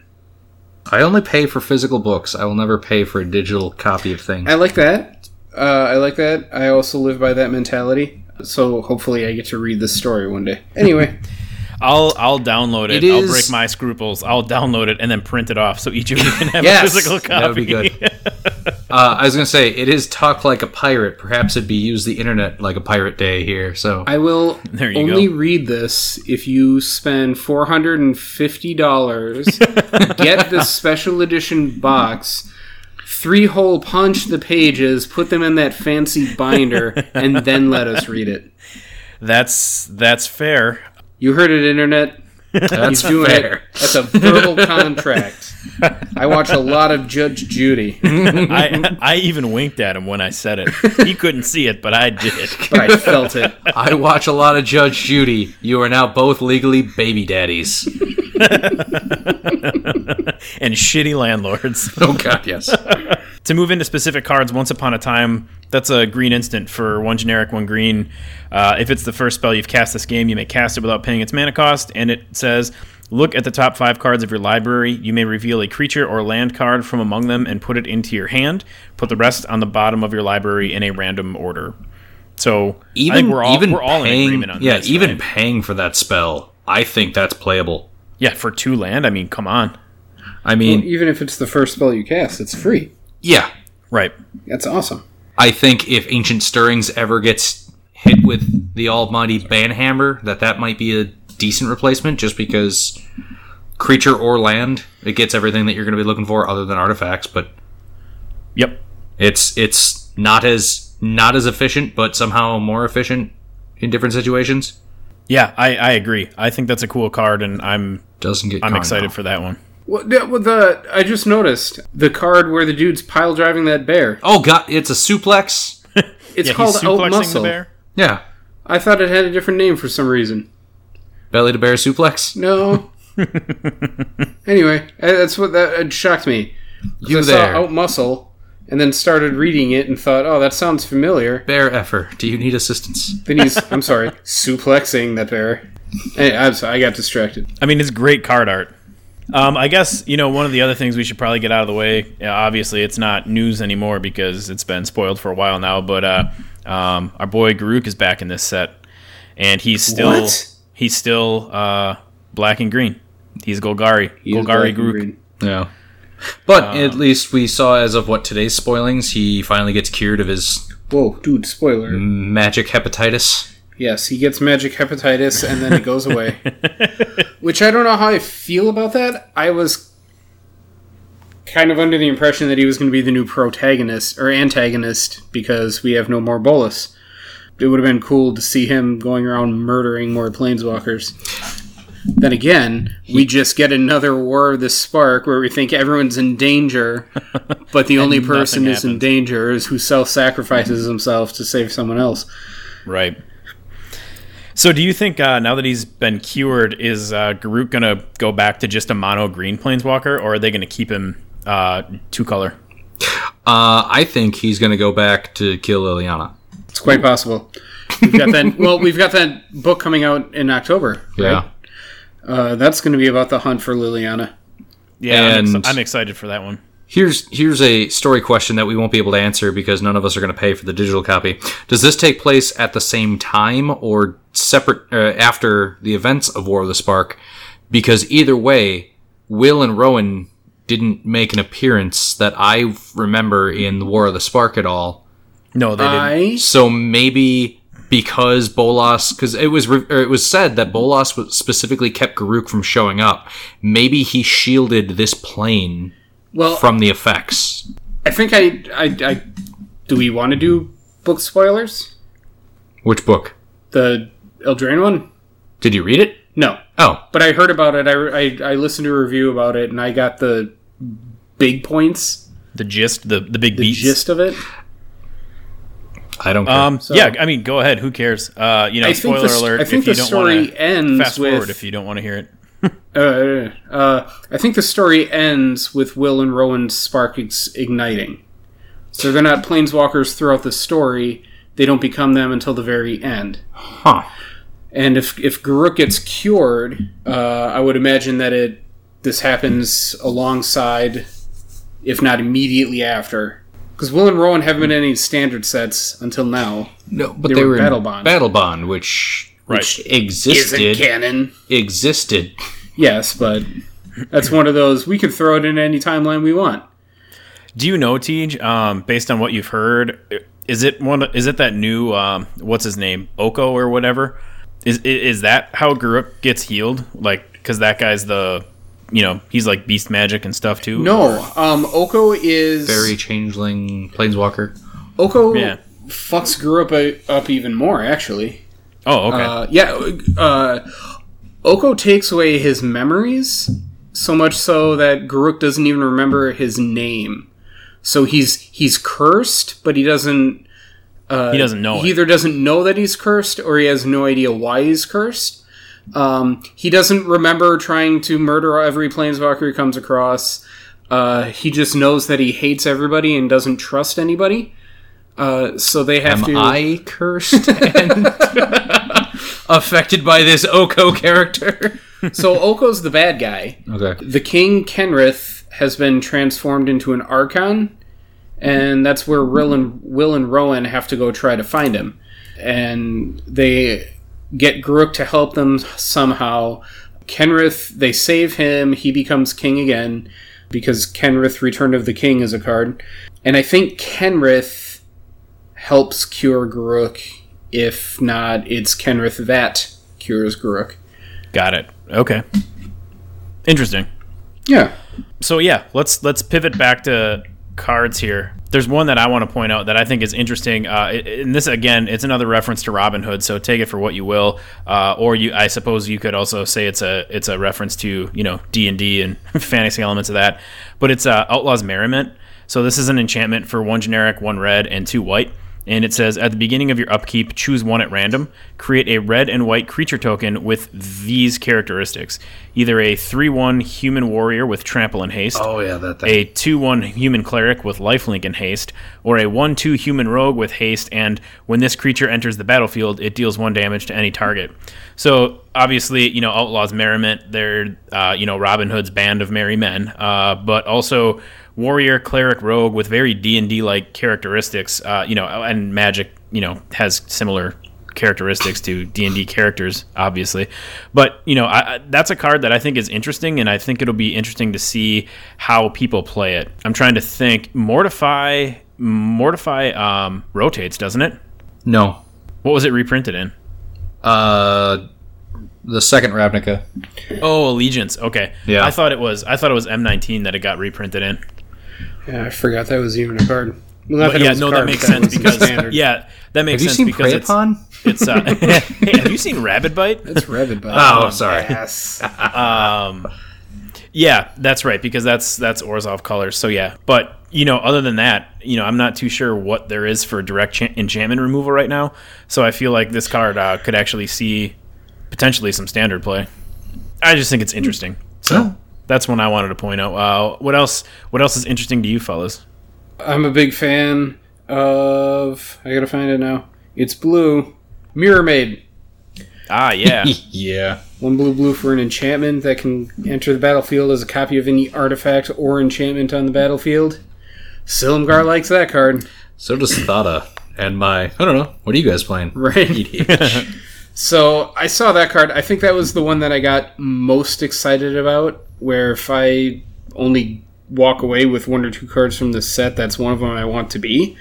I only pay for physical books. I will never pay for a digital copy of things. I like that. I also live by that mentality. So hopefully I get to read this story one day. Anyway. I'll download it. I'll break my scruples. I'll download it and then print it off so each of you can have a physical copy. That would be good. I was going to say, it is talk like a pirate. Perhaps it'd be use the internet like a pirate day here. So I will only read this if you spend $450, get the special edition box, 3-hole punch the pages, put them in that fancy binder, and then let us read it. That's fair. You heard it, internet. That's fair. That's a verbal contract. I watch a lot of Judge Judy. I even winked at him when I said it. He couldn't see it, but I did. But I felt it. I watch a lot of Judge Judy. You are now both legally baby daddies. And shitty landlords. Oh, God, yes. To move into specific cards, Once Upon a Time, that's a green instant for 1 generic, 1 green. If it's the first spell you've cast this game, you may cast it without paying its mana cost. And it says, look at the top 5 cards of your library. You may reveal a creature or land card from among them and put it into your hand. Put the rest on the bottom of your library in a random order. So even, I think we're all paying, in agreement on this. Yeah, even paying for that spell, I think that's playable. Yeah, for 2 land, I mean, come on. I mean, well, even if it's the first spell you cast, it's free. Yeah. Right. That's awesome. I think if Ancient Stirrings ever gets hit with the almighty Banhammer, that might be a decent replacement, just because creature or land, it gets everything that you're going to be looking for other than artifacts, but yep. It's not as efficient, but somehow more efficient in different situations. Yeah, I agree. I think that's a cool card, and I'm excited for that one. Well, I just noticed the card where the dude's pile driving that bear. Oh God, it's a suplex. It's called Out Muscle. The bear? Yeah, I thought it had a different name for some reason. Belly to bear suplex? No. Anyway, that's what it shocked me. You saw Out Muscle and then started reading it and thought, oh, that sounds familiar. Bear effer, do you need assistance? Then he's, I'm sorry, suplexing that bear. Hey, I'm sorry, I got distracted. I mean, it's great card art. I guess, you know, one of the other things we should probably get out of the way, obviously it's not news anymore because it's been spoiled for a while now, but our boy Garruk is back in this set, and he's still black and green. He's Golgari. Golgari Garruk. Yeah. But at least we saw, as of what, today's spoilings, he finally gets cured of his... Whoa, dude, spoiler. Magic hepatitis. Yes, he gets magic hepatitis, and then it goes away. Which I don't know how I feel about that. I was kind of under the impression that he was going to be the new protagonist, or antagonist, because we have no more Bolas. It would have been cool to see him going around murdering more planeswalkers. Then again, we just get another War of the Spark where we think everyone's in danger, but the only person who's in danger is who self-sacrifices himself to save someone else. Right. So do you think, now that he's been cured, is Garruk going to go back to just a mono green planeswalker, or are they going to keep him two-color? I think he's going to go back to kill Liliana. It's quite possible. We've got that book coming out in October, right? Yeah. That's going to be about the hunt for Liliana. Yeah, and I'm excited for that one. Here's a story question that we won't be able to answer because none of us are going to pay for the digital copy. Does this take place at the same time or separate after the events of War of the Spark? Because either way, Will and Rowan didn't make an appearance that I remember in War of the Spark at all. No, they didn't. So maybe... Because Bolas, it was said that Bolas was specifically kept Garruk from showing up. Maybe he shielded this plane from the effects. I think do we want to do book spoilers? Which book? The Eldraine one. Did you read it? No. Oh, but I heard about it. I listened to a review about it, and I got the big points. The gist, the big beats. The gist of it. I don't care. So, yeah, I mean, go ahead. Who cares? Spoiler alert. I think the story ends fast with... Fast forward if you don't want to hear it. I think the story ends with Will and Rowan's spark igniting. So they're not planeswalkers throughout the story. They don't become them until the very end. Huh. And if Garruk gets cured, I would imagine that this happens alongside, if not immediately after... Because Will and Rowan haven't been in any standard sets until now. No, but they were in Battle Bond. Battle Bond, which existed. Isn't canon. Existed. Yes, but that's one of those, we can throw it in any timeline we want. Do you know, Tej, based on what you've heard, is it that new, what's his name, Oko or whatever? Is that how Garruk gets healed? Like, because that guy's the... You know, he's like beast magic and stuff too. No, Oko is... Fairy changeling planeswalker. Oko fucks Garruk up even more, actually. Oh, okay. Oko takes away his memories, so much so that Garruk doesn't even remember his name. So he's cursed, but he doesn't... he doesn't know He either doesn't know that he's cursed, or he has no idea why he's cursed. He doesn't remember trying to murder every planeswalker he comes across. He just knows that he hates everybody and doesn't trust anybody. So they have to... Am I cursed and affected by this Oko character? So Oko's the bad guy. Okay. The King Kenrith has been transformed into an Archon, and that's where Will and Rowan have to go try to find him. And they... get Garruk to help them somehow. Kenrith, they save him. He becomes king again because Kenrith Return of the King is a card. And I think Kenrith helps cure Garruk. If not, it's Kenrith that cures Garruk. Got it. Okay. Interesting. Yeah. So yeah, let's pivot back to cards here. There's one that I want to point out that I think is interesting, and this, again, it's another reference to Robin Hood, so take it for what you will, I suppose you could also say it's a reference to, you know, D&D and fantasy elements of that, but it's Outlaw's Merriment. So this is an enchantment for 1 generic, 1 red, and 2 white. And it says, at the beginning of your upkeep, choose one at random. Create a red and white creature token with these characteristics. Either a 3-1 human warrior with trample and haste. Oh, yeah, that thing. A 2-1 human cleric with lifelink and haste. Or a 1-2 human rogue with haste. And when this creature enters the battlefield, it deals 1 damage to any target. So, obviously, you know, Outlaw's Merriment, they're, you know, Robin Hood's Band of Merry Men. But also... warrior, cleric, rogue with very D&D-like characteristics, you know, and magic, you know, has similar characteristics to D&D characters, obviously. But, you know, that's a card that I think is interesting, and I think it'll be interesting to see how people play it. I'm trying to think. Mortify rotates, doesn't it? No. What was it reprinted in? The second Ravnica. Oh, Allegiance. Okay. Yeah. I thought it was M19 that it got reprinted in. Yeah, I forgot that was even a card. Well, but, yeah, no, card, that makes sense because standard. Yeah, that makes sense because it's. Have you seen Prey Upon? Hey, have you seen Rabid Bite? It's Rabid Bite. Oh, sorry. Yes. Yeah, that's right because that's Orzhov colors. So yeah, but you know, other than that, you know, I'm not too sure what there is for direct enchantment removal right now. So I feel like this card could actually see potentially some standard play. I just think it's interesting. So. That's one I wanted to point out. What else is interesting to you fellas? I'm a big fan of... I gotta find it now. It's blue. Mirror Maid. Ah, yeah. Yeah. 1 blue for an enchantment that can enter the battlefield as a copy of any artifact or enchantment on the battlefield. Silumgar likes that card. So does Thada. And my... I don't know. What are you guys playing? Right. So, I saw that card. I think that was the one that I got most excited about, where if I only walk away with 1 or 2 cards from this set, that's one of them I want to be.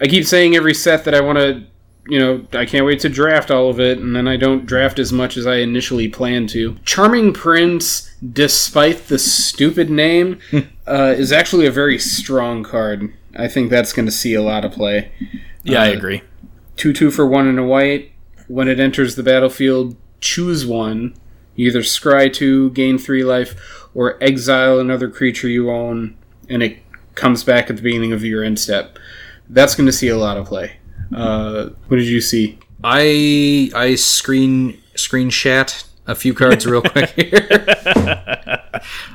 I keep saying every set that I want to, you know, I can't wait to draft all of it, and then I don't draft as much as I initially planned to. Charming Prince, despite the stupid name, is actually a very strong card. I think that's going to see a lot of play. Yeah, I agree. 2-2 for 1 and a white. When it enters the battlefield, choose one. You either scry 2, gain 3 life, or exile another creature you own, and it comes back at the beginning of your end step. That's going to see a lot of play. What did you see? I screenshot a few cards real quick here.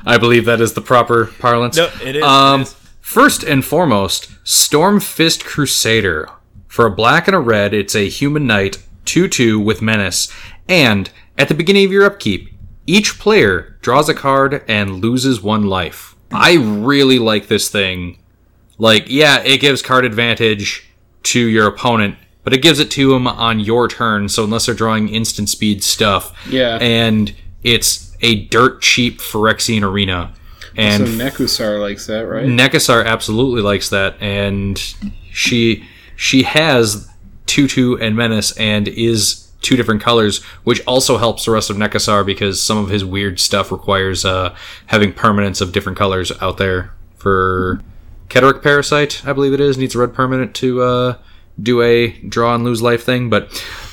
I believe that is the proper parlance. No, it is. First and foremost, Stormfist Crusader. For a black and a red, it's a human knight. 2-2 with menace, and at the beginning of your upkeep, each player draws a card and loses 1 life. I really like this thing. Like, yeah, it gives card advantage to your opponent, but it gives it to him on your turn, so unless they're drawing instant speed stuff. Yeah. And it's a dirt cheap Phyrexian Arena. And so Nekasar likes that, right? Nekasar absolutely likes that, and she has 2-2 and menace and is 2 different colors, which also helps the rest of Nekasar because some of his weird stuff requires having permanents of different colors out there. For Cathartic Parasite, I believe it is, needs a red permanent to do a draw and lose life thing, but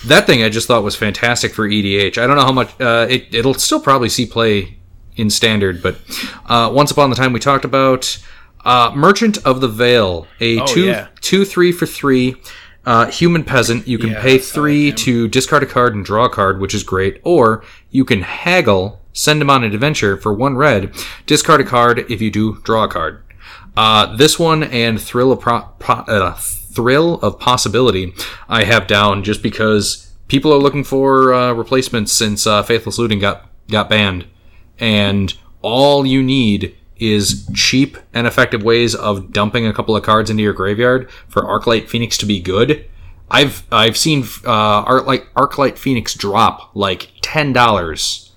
that thing I just thought was fantastic for EDH. I don't know how much it'll still probably see play in standard, but Once Upon a Time we talked about Merchant of the Veil, a 2-3 for 3. Human Peasant, you can pay 3 to discard a card and draw a card, which is great, or you can haggle, send him on an adventure for 1 red, discard a card if you do draw a card. This one and Thrill of Possibility I have down just because people are looking for replacements since Faithless Looting got banned, and all you need is cheap and effective ways of dumping a couple of cards into your graveyard for Arclight Phoenix to be good. I've seen Arclight Phoenix drop like $10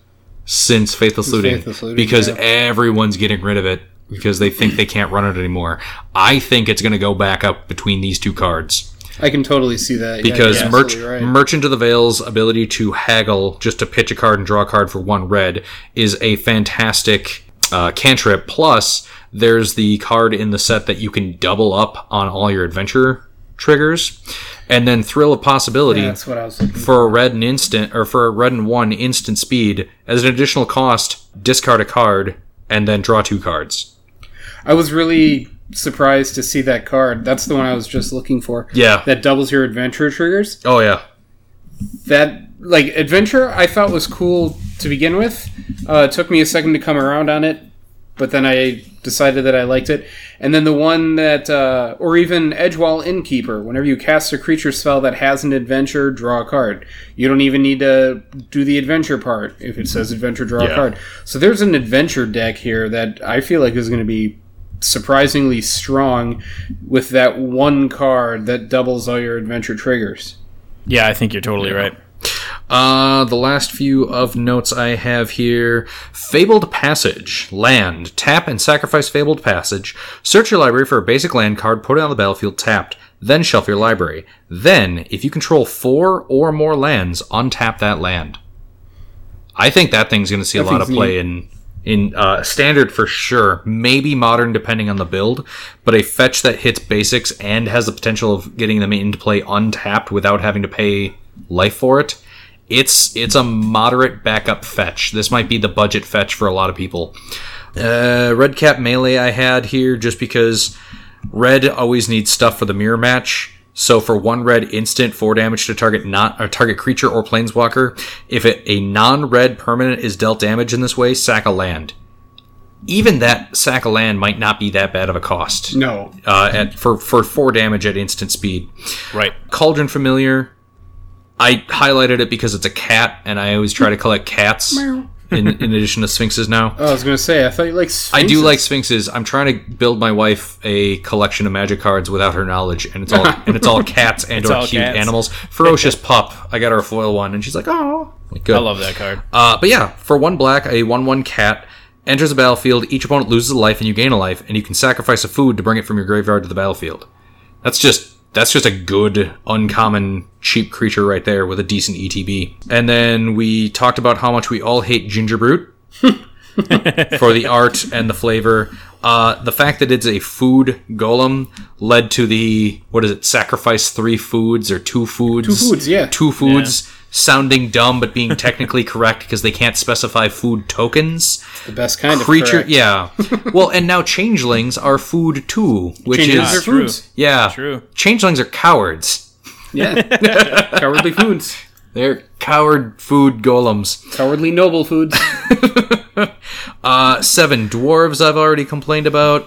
since Faithless Looting because everyone's getting rid of it because they think they can't run it anymore. I think it's going to go back up between these 2 cards. I can totally see that. Because Merchant of the Veil's ability to haggle just to pitch a card and draw a card for 1 red is a fantastic... cantrip, plus there's the card in the set that you can double up on all your adventure triggers, and then Thrill of Possibility that's what I was looking for. For a red and 1 instant speed, as an additional cost, discard a card and then draw 2 cards. I was really surprised to see that card. That's the one I was just looking for. Yeah. That doubles your adventure triggers. Oh, yeah. That, like, adventure I thought was cool to begin with. It took me a second to come around on it, but then I decided that I liked it. And then the one that, or even Edgewall Innkeeper. Whenever you cast a creature spell that has an adventure, draw a card. You don't even need to do the adventure part. If it says adventure, draw a card. So there's an adventure deck here that I feel like is going to be surprisingly strong with that one card that doubles all your adventure triggers. Yeah, I think you're totally right. The last few of notes I have here. Fabled Passage. Land. Tap and sacrifice Fabled Passage. Search your library for a basic land card, put it on the battlefield tapped. Then shelf your library. Then, if you control 4 or more lands, untap that land. I think that thing's going to see a lot of play in standard for sure. Maybe modern depending on the build. But a fetch that hits basics and has the potential of getting them into play untapped without having to pay life for it. It's a moderate backup fetch. This might be the budget fetch for a lot of people. Red Cap Melee I had here just because red always needs stuff for the mirror match. So for 1 red instant, 4 damage to target creature or planeswalker. If a non-red permanent is dealt damage in this way, sack a land. Even that sack a land might not be that bad of a cost. No. For 4 damage at instant speed. Right. Cauldron Familiar. I highlighted it because it's a cat, and I always try to collect cats in addition to sphinxes now. Oh, I was going to say, I thought you liked sphinxes. I do like sphinxes. I'm trying to build my wife a collection of magic cards without her knowledge, and it's all cats and or cute cats. Animals. Ferocious Pup. I got her a foil one, and she's like, oh. Good. I love that card. But yeah, for 1 black, a 1/1 cat enters the battlefield. Each opponent loses a life, and you gain a life, and you can sacrifice a food to bring it from your graveyard to the battlefield. That's just a good, uncommon, cheap creature right there with a decent ETB. And then we talked about how much we all hate Gingerbrute for the art and the flavor. The fact that it's a food golem led to the, sacrifice 3 foods or 2 foods? 2 foods, yeah. 2 foods, yeah. Sounding dumb but being technically correct because they can't specify food tokens. The best kind of creature, yeah. Well, and now changelings are food too, which changelings is... True. Yeah. True. Changelings are cowards. Yeah. Cowardly foods. They're coward food golems. Cowardly noble foods. 7 dwarves I've already complained about.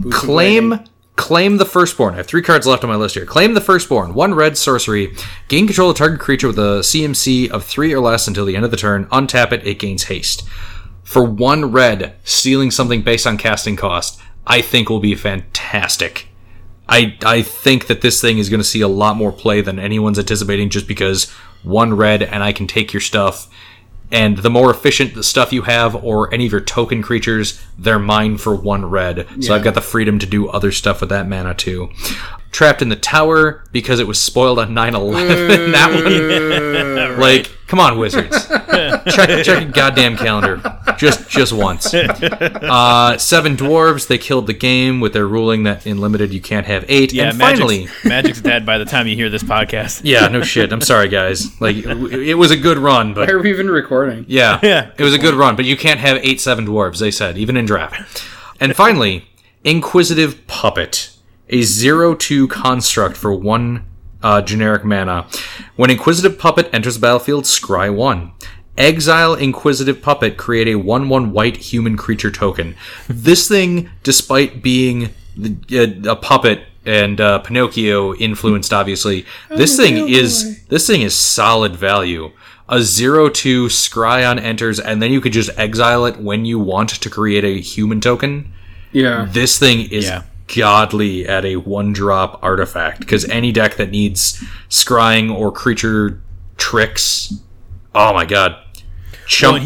Boots Claim the Firstborn. I have 3 cards left on my list here. Claim the Firstborn. 1 red sorcery. Gain control of target creature with a CMC of 3 or less until the end of the turn. Untap it. It gains haste. For 1 red, stealing something based on casting cost, I think will be fantastic. I think that this thing is going to see a lot more play than anyone's anticipating just because 1 red and I can take your stuff. And the more efficient the stuff you have or any of your token creatures, they're mine for 1 red. Yeah. So I've got the freedom to do other stuff with that mana too. Trapped in the Tower because it was spoiled on 9/11. That one. Yeah, right. Like, come on, Wizards. Check your goddamn calendar. Just once. 7 dwarves. They killed the game with their ruling that in limited you can't have 8. Yeah, and finally, Magic's dead by the time you hear this podcast. Yeah, no shit. I'm sorry, guys. Like, it was a good run, but why are we even recording? Yeah. It was a good run, but you can't have 7 dwarves. They said even in draft. And finally, Inquisitive Puppet. A 0/2 construct for 1 generic mana. When Inquisitive Puppet enters the battlefield, scry 1. Exile Inquisitive Puppet, create a 1/1 white human creature token. This thing, despite being a puppet and Pinocchio influenced, obviously, this thing is solid value. A 0/2 scry on enters, and then you could just exile it when you want to create a human token. Yeah, this thing is. Yeah. Godly at a 1-drop artifact, because any deck that needs scrying or creature tricks, oh my god, chump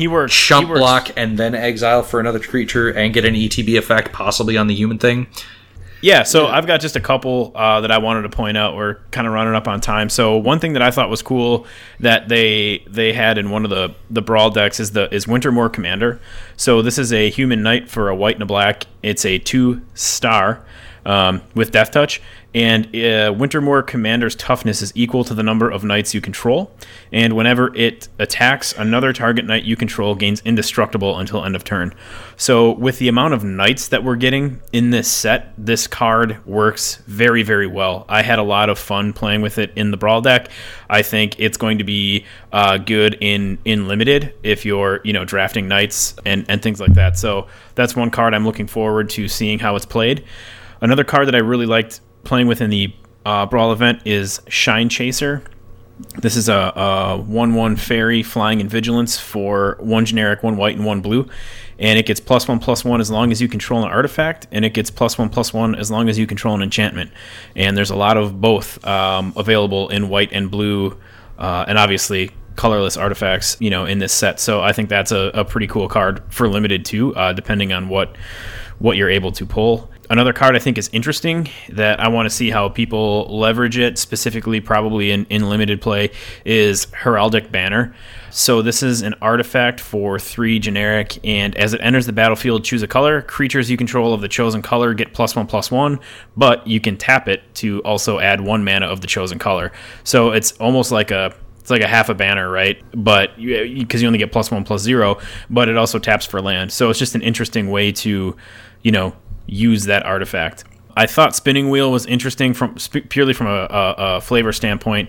block and then exile for another creature and get an ETB effect possibly on the human thing. Yeah, so I've got just a couple that I wanted to point out. We're kind of running up on time. So one thing that I thought was cool that they had in one of the Brawl decks is Wintermoor Commander. So this is a human knight for a white and a black. It's a 2-star. with Death Touch. And Wintermoor Commander's toughness is equal to the number of knights you control. And whenever it attacks, another target knight you control gains indestructible until end of turn. So with the amount of knights that we're getting in this set, this card works very, very well. I had a lot of fun playing with it in the Brawl deck. I think it's going to be good in Limited if you're, you know, drafting knights and things like that. So that's one card I'm looking forward to seeing how it's played. Another card that I really liked playing within the Brawl event is Shine Chaser. This is a 1-1 fairy flying in vigilance for one generic, one white, and one blue. And it gets +1/+1 as long as you control an artifact, and it gets +1/+1 as long as you control an enchantment. And there's a lot of both available in white and blue, and obviously colorless artifacts, you know, in this set. So I think that's a pretty cool card for Limited too, depending on what you're able to pull. Another card I think is interesting that I want to see how people leverage it, specifically probably in Limited play, is Heraldic Banner. So this is an artifact for 3 generic, and as it enters the battlefield, choose a color. Creatures you control of the chosen color get +1/+1, but you can tap it to also add 1 mana of the chosen color. So it's almost like it's like a half a banner, right? But because you only get +1/+0, but it also taps for land. So it's just an interesting way to, you know, use that artifact. I thought Spinning Wheel was interesting purely from a flavor standpoint.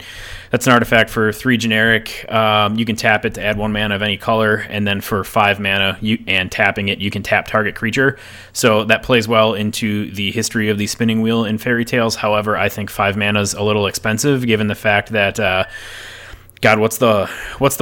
That's an artifact for 3 generic. You can tap it to add 1 mana of any color, and then for 5 mana and tapping it, you can tap target creature. So that plays well into the history of the Spinning Wheel in fairy tales. However, I think 5 mana is a little expensive given the fact that God, what's the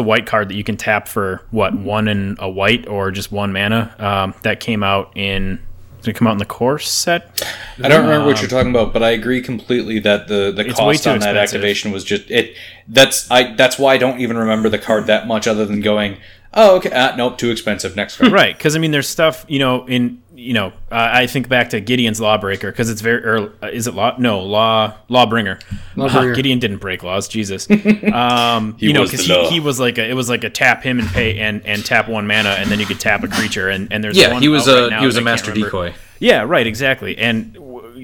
white card that you can tap for what, 1 and a white or just 1 mana? That came out in. Did it come out in the core set? I don't remember what you're talking about, but I agree completely that the cost on that activation was just it. That's why I don't even remember the card that much, other than going, oh, okay, nope, too expensive. Next card, right? Because I mean, there's stuff, you know, in. You know, I think back to Gideon's Lawbreaker because it's very. Or is it law? No, Lawbringer. Gideon didn't break laws. Jesus. You know, because he was like a, it was like a tap him and pay and tap 1 mana, and then you could tap a creature and there's one he was a master decoy. Yeah, right, exactly. And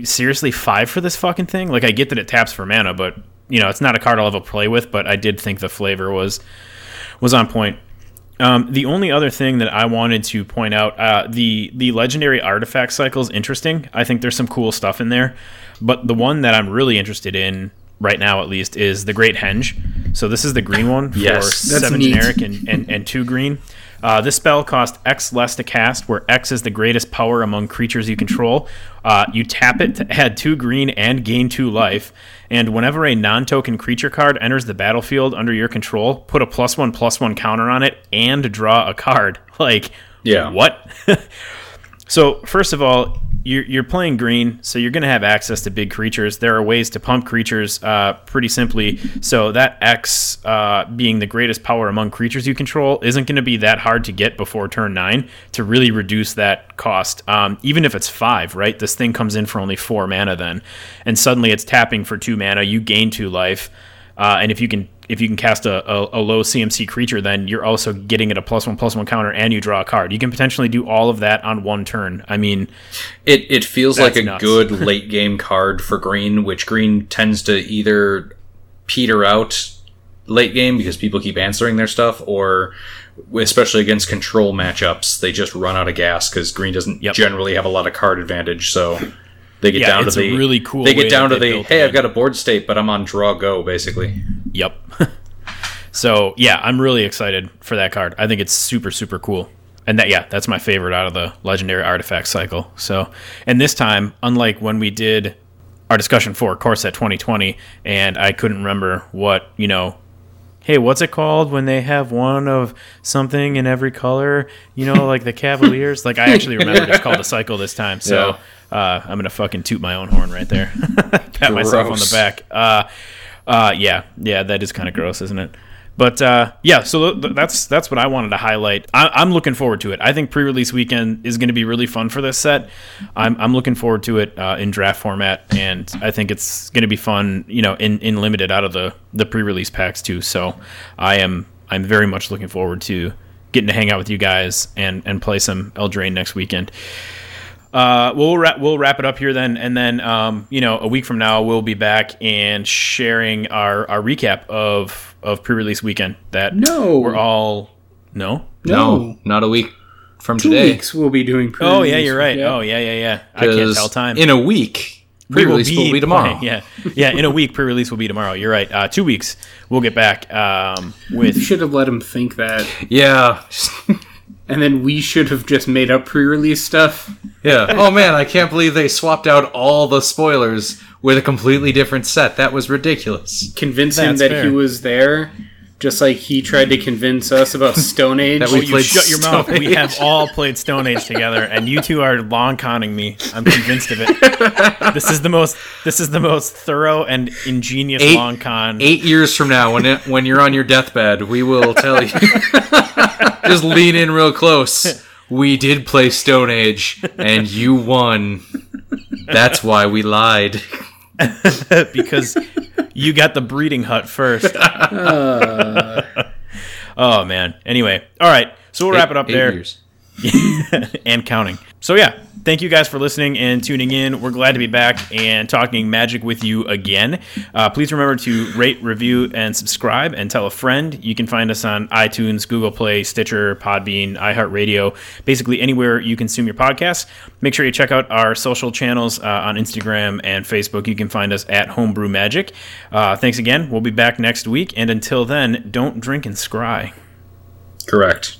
seriously, 5 for this fucking thing? Like, I get that it taps for mana, but you know, it's not a card I'll ever play with. But I did think the flavor was on point. The only other thing that I wanted to point out, the legendary artifact cycle is interesting. I think there's some cool stuff in there, but the one that I'm really interested in right now, at least, is the Great Henge. So this is the green one for 7 generic and 2 green. This spell costs X less to cast, where X is the greatest power among creatures you control. You tap it to add 2 green and gain 2 life. And whenever a non-token creature card enters the battlefield under your control, put a +1/+1 counter on it and draw a card. Like, yeah, what? So, first of all, you're playing green, so you're going to have access to big creatures. There are ways to pump creatures pretty simply. So that X being the greatest power among creatures you control isn't going to be that hard to get before turn 9 to really reduce that cost. Even if it's 5, right? This thing comes in for only 4 mana then. And suddenly it's tapping for 2 mana. You gain 2 life. And if you can cast a low CMC creature, then you're also getting it a +1/+1 counter, and you draw a card. You can potentially do all of that on 1 turn. I mean, it feels like a good late game card for green, which green tends to either peter out late game because people keep answering their stuff, or especially against control matchups, they just run out of gas because green doesn't generally have a lot of card advantage. So. They get down to the really cool. They get down to the hey, I've got a board state, but I'm on draw go basically. Yep. So yeah, I'm really excited for that card. I think it's super super cool, and that's my favorite out of the legendary artifact cycle. So, and this time, unlike when we did our discussion for Corset 2020, and I couldn't remember what Hey, what's it called when they have one of something in every color? You know, like the Cavaliers. Like, I actually remembered it's called a cycle this time. So I'm going to fucking toot my own horn right there. Pat myself on the back. Yeah, that is kind of gross, isn't it? But so that's what I wanted to highlight. I'm looking forward to it. I think pre-release weekend is going to be really fun for this set. I'm looking forward to it in draft format, and I think it's going to be fun. You know, in limited out of the pre-release packs too. So I'm very much looking forward to getting to hang out with you guys and play some Eldraine next weekend. We'll wrap it up here then, and then a week from now we'll be back and sharing our recap of pre-release weekend. Not a week from today. 2 weeks we'll be doing pre-release. Oh yeah, you're right. Weekend. Oh yeah. I can't tell time. In a week, pre-release will be tomorrow. Yeah. In a week, pre-release will be tomorrow. You're right. 2 weeks we'll get back with. You should have let him think that. Yeah. And then we should have just made up pre-release stuff. Yeah. Oh man, I can't believe they swapped out all the spoilers with a completely different set. That was ridiculous. Convince him that fair. He was there, just like he tried to convince us about Stone Age. That we played shut your mouth. Age. We have all played Stone Age together, and you two are long conning me. I'm convinced of it. This is the most thorough and ingenious long con. 8 years from now, when you're on your deathbed, we will tell you. Just lean in real close. We did play Stone Age, and you won. That's why we lied. Because you got the breeding hut first. Oh, man. Anyway. All right. So we'll wrap it up there. And counting. So, yeah. Thank you guys for listening and tuning in. We're glad to be back and talking magic with you again. Please remember to rate, review, and subscribe, and tell a friend. You can find us on iTunes, Google Play, Stitcher, Podbean, iHeartRadio, basically anywhere you consume your podcasts. Make sure you check out our social channels on Instagram and Facebook. You can find us at Homebrew Magic. Thanks again. We'll be back next week. And until then, don't drink and scry. Correct.